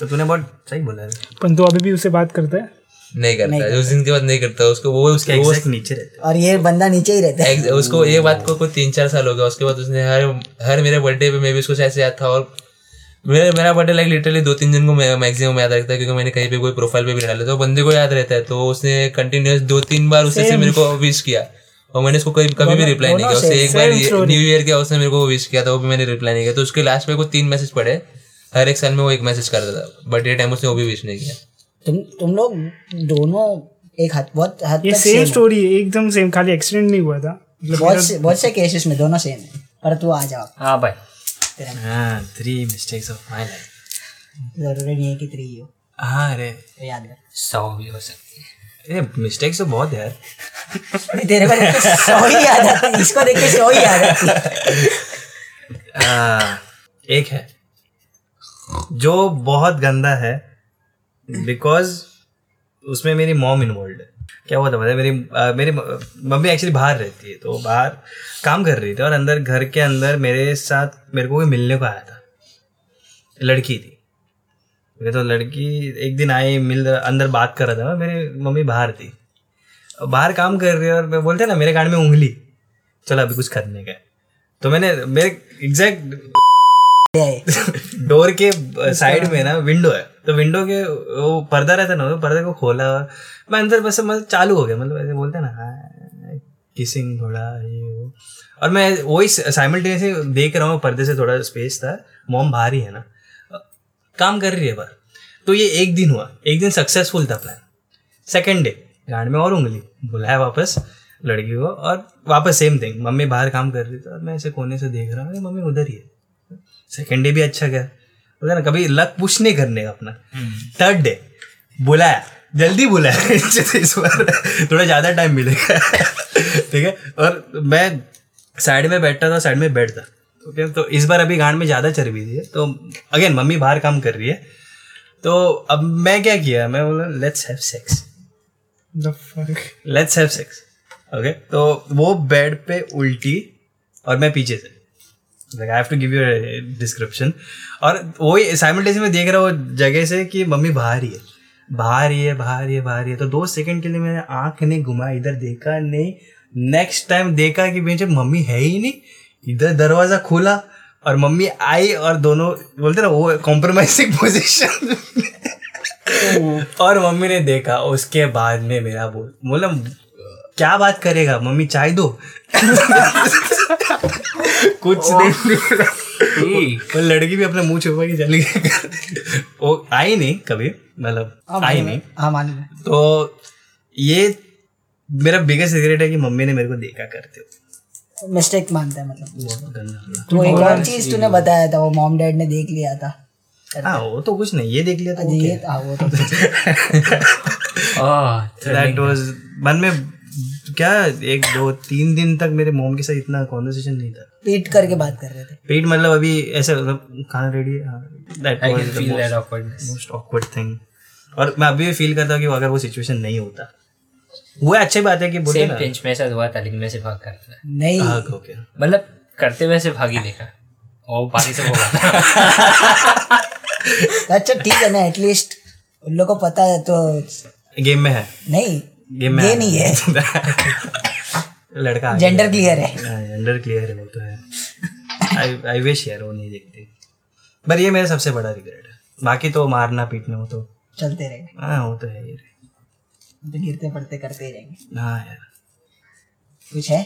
तो तूने बहुत सही बोला है, पर तू अभी भी उससे बात करता है? नहीं करता, उस दिन के बाद नहीं करता उसको, वो उसके एग्जैक्ट नीचे रहता है और ये बंदा नीचे ही रहता है। उसको ये बात को कोई तीन चार साल हो गया, उसके बाद उसने हर हर मेरे बर्थडे पे मैं भी उसको ऐसे याद था, और मेरा मेरा बर्थडे लाइक लिटरली दो तीन दिन को मैक्सिमम याद रखता है, क्योंकि मैंने कहीं पे कोई प्रोफाइल पे भी डाला तो बंदे को याद रहता है। तो उसने कंटिन्यूस दो तीन बार उससे मेरे को विश किया और मैंने उसको कभी कभी भी रिप्लाई नहीं किया। उससे एक बार न्यू ईयर किया, उसने मेरे को विश किया था, वो भी मैंने रिप्लाई नहीं किया। तो उसके लास्ट में कोई तीन मैसेज पड़े, हर एक साल में वो एक मैसेज करता था, बट ये टाइम उसने वो भी विश नहीं किया। तुम तुम लोग दोनों एक हाथ बहुत हाथ ये सेम स्टोरी है, एकदम सेम, खाली एक्सीडेंट नहीं हुआ था। बहुत बहुत से केसेस में दोनों सेम है, पर तू आ जाओ। हाँ भाई, हाँ three mistakes of my life, जरूरी नहीं है कि थ्री हो। हाँ अरे याद है, सौ भी हो सकती है। मिस्टेक्स तो बहुत है यार, तेरे को सौ ही याद आती है, इसको देख के सौ ही याद आती है। एक है जो बहुत गंदा है, बिकॉज उसमें मेरी मॉम इन्वॉल्व है। क्या हुआ था पता है, मेरी आ, मेरी मम्मी एक्चुअली बाहर रहती है, तो बाहर काम कर रही थी और अंदर घर के अंदर मेरे साथ मेरे को कोई मिलने को आया था, लड़की थी। तो लड़की एक दिन आई, मिल अंदर बात कर रहा था, मेरी मम्मी बाहर थी, बाहर काम कर रही है, और मैं बोलते ना मेरे कान में उंगली, चलो अभी कुछ करने का। तो मैंने मेरे एग्जैक्ट डोर के साइड में ना विंडो है, तो विंडो के वो पर्दा रहता ना, तो पर्दे को खोला और मैं अंदर बस मतलब चालू हो गया, मतलब ऐसे बोलते ना हाँ किसिंग थोड़ा ये वो, और मैं वही साइमल्टेनियसली देख रहा हूँ, पर्दे से थोड़ा स्पेस था, मॉम बाहर ही है ना, काम कर रही है बाहर। तो ये एक दिन हुआ, एक दिन सक्सेसफुल था प्लान। सेकेंड डे गांड में और उंगली, बुलाया वापस लड़की को, और वापस सेम थिंग, मम्मी बाहर काम कर रही थी और मैं ऐसे कोने से देख रहा हूँ, मम्मी उधर ही है। सेकेंड डे भी अच्छा गया, बोला ना कभी लक पुश नहीं करने का अपना। थर्ड डे बुलाया, जल्दी बुलाया इस बार थोड़ा ज़्यादा टाइम मिलेगा ठीक है, और मैं साइड में बैठता था, साइड में बैठता ओके। तो इस बार अभी गांड में ज़्यादा चर्बी थी, तो अगेन मम्मी बाहर काम कर रही है, तो अब मैं क्या किया, मैं बोला let's have sex let's have sex okay. तो वो बेड पे उल्टी और मैं पीछे से, Like I have to give you a description, और वही साइमल्टेनियसली मैं देख रहा हूँ जगह से कि मम्मी बाहर ही है बाहर ही है बाहर ही है बाहर ही है। तो दो सेकंड के लिए मैंने आंख नहीं घुमाई, इधर देखा नहीं, नेक्स्ट टाइम देखा कि बेटे मम्मी है ही नहीं, इधर दरवाज़ा खोला और मम्मी आई, और दोनों बोलते ना वो कॉम्प्रोमाइजिंग पोजिशन और मम्मी ने देखा। उसके बाद में मेरा बोल बोला क्या बात करेगा मम्मी, चाय दो कुछ नहीं, वो लड़की भी अपना मुंह छुपा के चली गई, वो आई नहीं कभी, मतलब आई नहीं। हाँ तो ये मेरा बिगेस्ट सीक्रेट है कि मम्मी ने मेरे को देखा करते हुए, मिस्टेक मानता है मतलब। तो एक और चीज तूने बताया था, वो मॉम डैड ने देख लिया था। हाँ वो तो कुछ नहीं, ये देख लिया था वो तो दैट वाज मन में क्या, एक दो तीन दिन तक मेरे मोम के साथ इतना कॉन्वर्सेशन नहीं था, पीट करके बात कर रहे थे। पीट मतलब अभी ऐसे मतलब खाना रेडी है, और मैं अभी भी फील करता हूँ कि अगर वो सिचुएशन नहीं होता, वो अच्छी बात है कि बोले ना पिंच में ऐसा हुआ था, लेकिन मैं से भाग करता नहीं, मतलब करते हुए ऐसे भागी देखा और पानी से बोला। अच्छा ठीक है ना, एटलीस्ट उन लोगों को पता है तो गेम में है नहीं, ये नहीं है लड़का जेंडर क्लियर है, जेंडर क्लियर है वो तो है। आई आई विश यार वो नहीं देखते, पर ये मेरा सबसे बड़ा रिग्रेट है, बाकी तो मारना पीटने वो तो चलते रहेंगे। हाँ वो तो है, ये तो गिरते पड़ते करते ही रहेंगे। हाँ यार कुछ है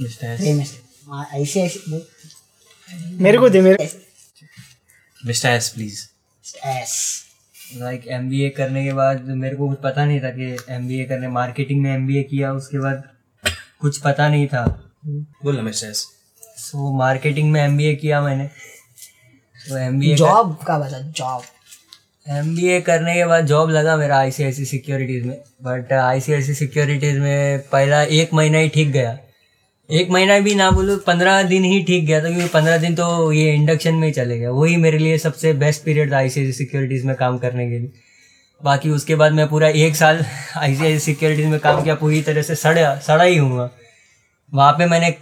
मिस्टर ऐसे ऐसे मेरे को दे, मेरे mister S please S like like, MBA करने के बाद मेरे को कुछ पता नहीं था कि एमबीए करने, मार्केटिंग में एमबीए किया, उसके बाद कुछ पता नहीं था। बोला मिस्टर एस सो मार्केटिंग में एमबीए किया मैंने, तो एमबीए जॉब का बता जॉब एमबीए करने के बाद जॉब लगा मेरा आईसीआईसी सिक्योरिटीज़ में, बट आईसीआईसी सिक्योरिटीज़ में पहला एक महीना ही ठीक गया, एक महीना भी ना बोलूँ पंद्रह दिन ही ठीक गया था, क्योंकि पंद्रह दिन तो ये इंडक्शन में ही चले गया। वही मेरे लिए सबसे बेस्ट पीरियड था आईसीआईसी सिक्योरिटीज़ में काम करने के लिए। बाकी उसके बाद मैं पूरा एक साल आईसीआईसी सिक्योरिटीज़ में काम किया, पूरी तरह से सड़ा सड़ा ही हुआ वहाँ पे। मैंने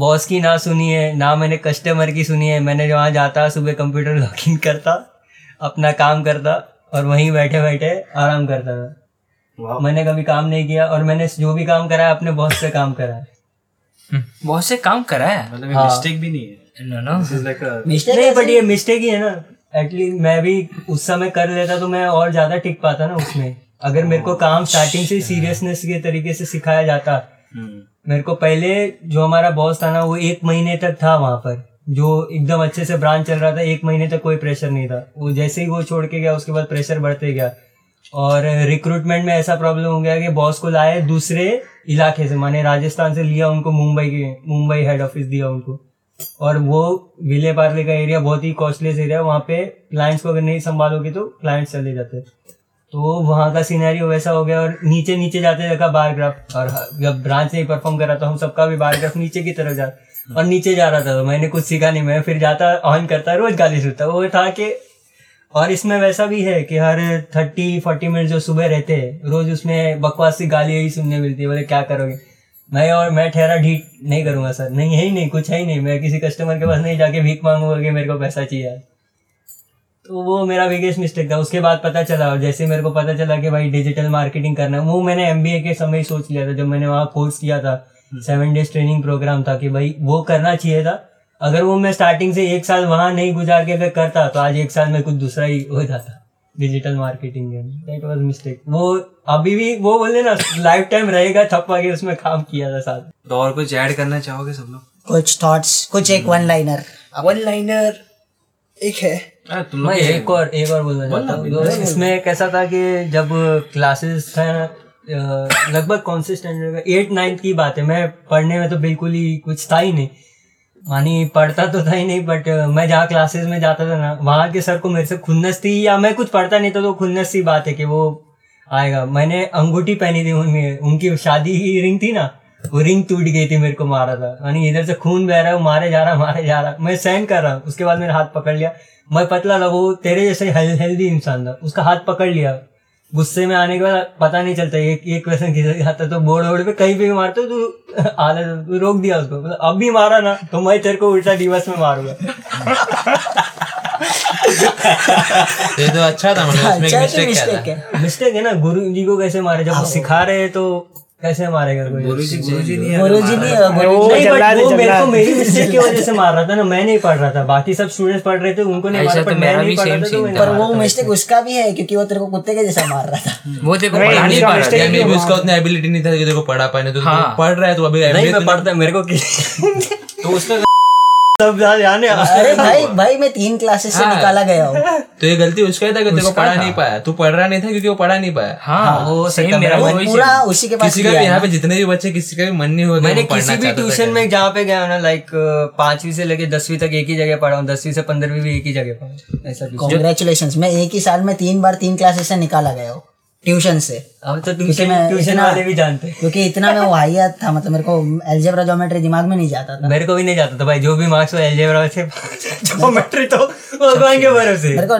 बॉस की ना सुनी है, ना मैंने कस्टमर की सुनी है। मैंने वहाँ जाता, सुबह कंप्यूटर लॉगिन करता, अपना काम करता और वहीं बैठे बैठे आराम करता था। मैंने कभी काम नहीं किया, और मैंने जो भी काम कराया अपने बॉस से काम कराया। बॉस से काम कराया मतलब हाँ। मिस्टेक भी नहीं है। No no like a... mistake नहीं, बट ये मिस्टेक ही है ना। एटलीस्ट मैं भी उस समय कर लेता तो मैं और ज्यादा टिक पाता ना उसमें। अगर मेरे को काम स्टार्टिंग से सीरियसनेस के तरीके से सिखाया जाता। मेरे को पहले जो हमारा बॉस था ना, वो एक महीने तक था वहाँ पर, जो एकदम अच्छे से ब्रांच चल रहा था। एक महीने तक कोई प्रेशर नहीं था। वो जैसे ही वो छोड़ के गया, उसके बाद प्रेशर बढ़ते गया। और रिक्रूटमेंट में ऐसा प्रॉब्लम हो गया कि बॉस को लाए दूसरे इलाके से, माने राजस्थान से लिया उनको, मुंबई के मुंबई हेड ऑफिस दिया उनको। और वो विले पार्ले का एरिया बहुत ही कॉस्टलेस एरिया है, वहाँ पे क्लाइंट्स को अगर नहीं संभालोगे तो क्लाइंट्स चले जाते। तो वहाँ का सीनैरियो वैसा हो गया। और नीचे नीचे जाते जगह बार ग्राफ, और जब ब्रांच नहीं परफॉर्म कर रहा था, हम सबका भी बार ग्राफ नीचे की तरफ जा और नीचे जा रहा था। तो मैंने कुछ सीखा नहीं। मैं फिर जाता, ऑन करता, रोज गाली सुनता। वो था कि, और इसमें वैसा भी है कि हर थर्टी फोर्टी मिनट जो सुबह रहते हैं, रोज उसमें बकवास सी गाली ही सुनने मिलती है। बोले क्या करोगे। मैं और मैं ठहरा ढीठ नहीं करूंगा सर, नहीं है ही नहीं, कुछ है ही नहीं। मैं किसी कस्टमर के पास नहीं जाके भीख मांगूंगा कि मेरे को पैसा चाहिए। तो वो मेरा बिगेस्ट मिस्टेक था। उसके बाद पता चला, और जैसे मेरे को पता चला कि भाई डिजिटल मार्केटिंग करना है, वो मैंने एमबीए के समय ही सोच लिया था। जब मैंने वहाँ कोर्स किया था, सेवन डेज ट्रेनिंग प्रोग्राम था कि भाई वो करना चाहिए था। अगर वो मैं स्टार्टिंग से एक साल वहाँ नहीं गुजार के अगर करता, तो आज एक साल में कुछ दूसरा ही हो जाता, डिजिटल मार्केटिंग में। That was mistake. वो अभी भी वो बोले ना, लाइफ टाइम रहेगा थप्पा के उसमें काम किया था साथ। तो और कुछ ऐड करना चाहोगे सब लोग? कुछ थॉट्स, कुछ एक वन लाइनर। वन लाइनर एक है आ, तुम मैं एक और एक और बोलना चाहता हूँ। इसमें कैसा था कि जब क्लासेस था ना, लगभग कॉन्सिस्टेंट एट नाइन्थ की बात है, मैं पढ़ने में तो बिल्कुल ही कुछ था ही नहीं, मानी पढ़ता तो था ही नहीं। बट मैं जहाँ क्लासेस में जाता था ना, वहाँ के सर को मेरे से खुन्नस थी, या मैं कुछ पढ़ता नहीं था तो खुन्नस सी बात है कि वो आएगा। मैंने अंगूठी पहनी थी उनमें, उनकी शादी की रिंग थी ना, वो रिंग टूट गई थी, मेरे को मारा था। यानी इधर से खून बह रहा है, वो मारे जा रहा मारे जा रहा मैं सहन कर रहा हूँ। उसके बाद मेरा हाथ पकड़ लिया, मैं पतला था, वो तेरे जैसे हेल्दी इंसान था, उसका हाथ पकड़ लिया। गुस्से में आने के बाद पता नहीं चलता, एक एक पर्सन किधर जाता तो बोर्ड वोर्ड पे कहीं पे भी मारते, तो आदत रोक दिया उसको। मतलब अब भी मारा ना तो मैं तेरे को उल्टा दिवस में मारूंगा। ये तो अच्छा था, मतलब उसमें मिस्टेक है। मिस्टेक है ना, गुरु जी को कैसे मारे जब सिखा रहे हैं, तो कैसे मारेगा कोई? गुरुजी गुरुजी नहीं गुरुजी नहीं वो मेरे को मेरी मिस्टेक की वजह से मार रहा था ना, मैं नहीं पढ़ रहा था। बाकी सब स्टूडेंट्स पढ़ रहे थे, उनको नहीं मारा, पर मैं नहीं पढ़ रहा था। पर वो मिस्टेक उसका भी है, क्योंकि वो तेरे को कुत्ते के जैसा मार रहा था। वो तेरे को पढ़ा नहीं पा रहा था, मे बी उसका उतना एबिलिटी नहीं था कि तेरे को पढ़ा पाए। तो पढ़ रहा है तो अभी नहीं मैं पढ़ता मेरे को तो उसका सब जाने। अरे भाई भाई मैं तीन क्लासेस से निकाला गया हूँ, तो ये गलती उसका ही था कि तेरे को पढ़ा नहीं पाया। तू पढ़ रहा नहीं था क्योंकि वो पढ़ा नहीं पाया। हाँ, वो सही मेरा पूरा उसी के पास। किसी का भी यहाँ पे जितने भी बच्चे, किसी का भी मन नहीं होगा। मैंने किसी भी ट्यूशन में जहाँ पे गया ना, लाइक पांचवी से लेके दसवीं तक एक ही जगह पढ़ा हूँ, दसवीं से पंद्रहवीं भी एक ही जगह पढ़ा। ऐसा कांग्रेचुलेशन, मैं एक ही साल में तीन बार तीन क्लासेस से निकाला गया हूँ ट्यूशन से। हम तो ट्यूशन वाले भी जानते हैं, क्योंकि इतना मैं वाहियात था, मतलब मेरे को अलजेब्रा ज्योमेट्री दिमाग में नहीं जाता था। मेरे को भी नहीं जाता था भाई, जो भी मार्क्स हो अलजेब्रा से ज्योमेट्री तो भगवान के भरोसे। मेरे को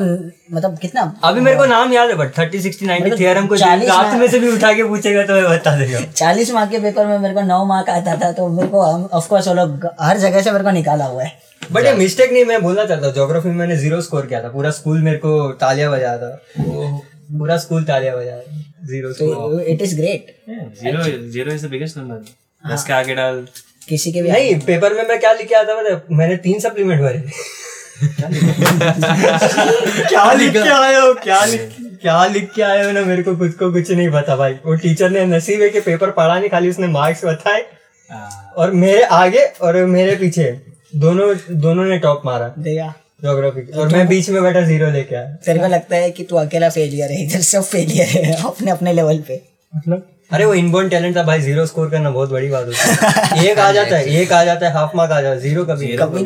मतलब कितना अभी मेरे को नाम याद है, but thirty sixty ninety theorem को रात में से भी उठा के पूछेगा तो मैं बता देगा। चालीस मार्क के पेपर में मेरे को नौ मार्क आता था, तो मेरे को ऑफ कोर्स वो लोग हर जगह से मेरे को निकाला हुआ है। बट ये मिस्टेक नहीं, मैं बोलना चाहता हूँ, ज्योग्राफी में मैंने जीरो स्कोर किया था। पूरा स्कूल मेरे को तालियां बजाया था, पूरा स्कूल तालियां बजा zero score. It is great. Zero zero is the biggest number. दस के आगे डाल किसी के भी नहीं। पेपर में मैं क्या लिख के आता था, मैंने तीन सप्लीमेंट भरे। क्या लिख के आए हो, क्या लिख क्या लिख के आए हो ना, मेरे को खुद को कुछ नहीं पता भाई। वो टीचर ने नसीब है कि पेपर पढ़ा नहीं, खाली उसने मार्क्स बताए, और मेरे आगे और मेरे पीछे दोनों दोनों ने टॉप मारा ज्योग्राफी, और मैं बीच में बैठा जीरो लेके आया। तेरे को लगता है कि तू अकेला फेलियर है, इधर सब फेलियर है अपने अपने लेवल पे। मतलब अरे वो इनबॉर्न टैलेंट था भाई, जीरो स्कोर करना बहुत बड़ी बात होती है। एक आ जाता है, एक आ जाता है, हाफ मार्क आ जाता है, जीरो कभी जीरो कभी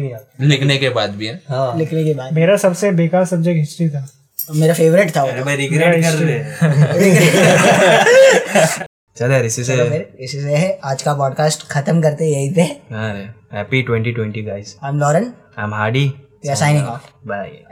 नहीं आता, लिखने के बाद भी है। हाँ, लिखने के बाद। मेरा सबसे बेकार सब्जेक्ट हिस्ट्री था। मेरा फेवरेट था वो। मैं रिग्रेट कर रहे। चलो यार इसी से इसी से है आज का पॉडकास्ट खत्म करते यही पे। Happy twenty twenty guys. I am Lauren. I am Hardy. We are signing off. Bye.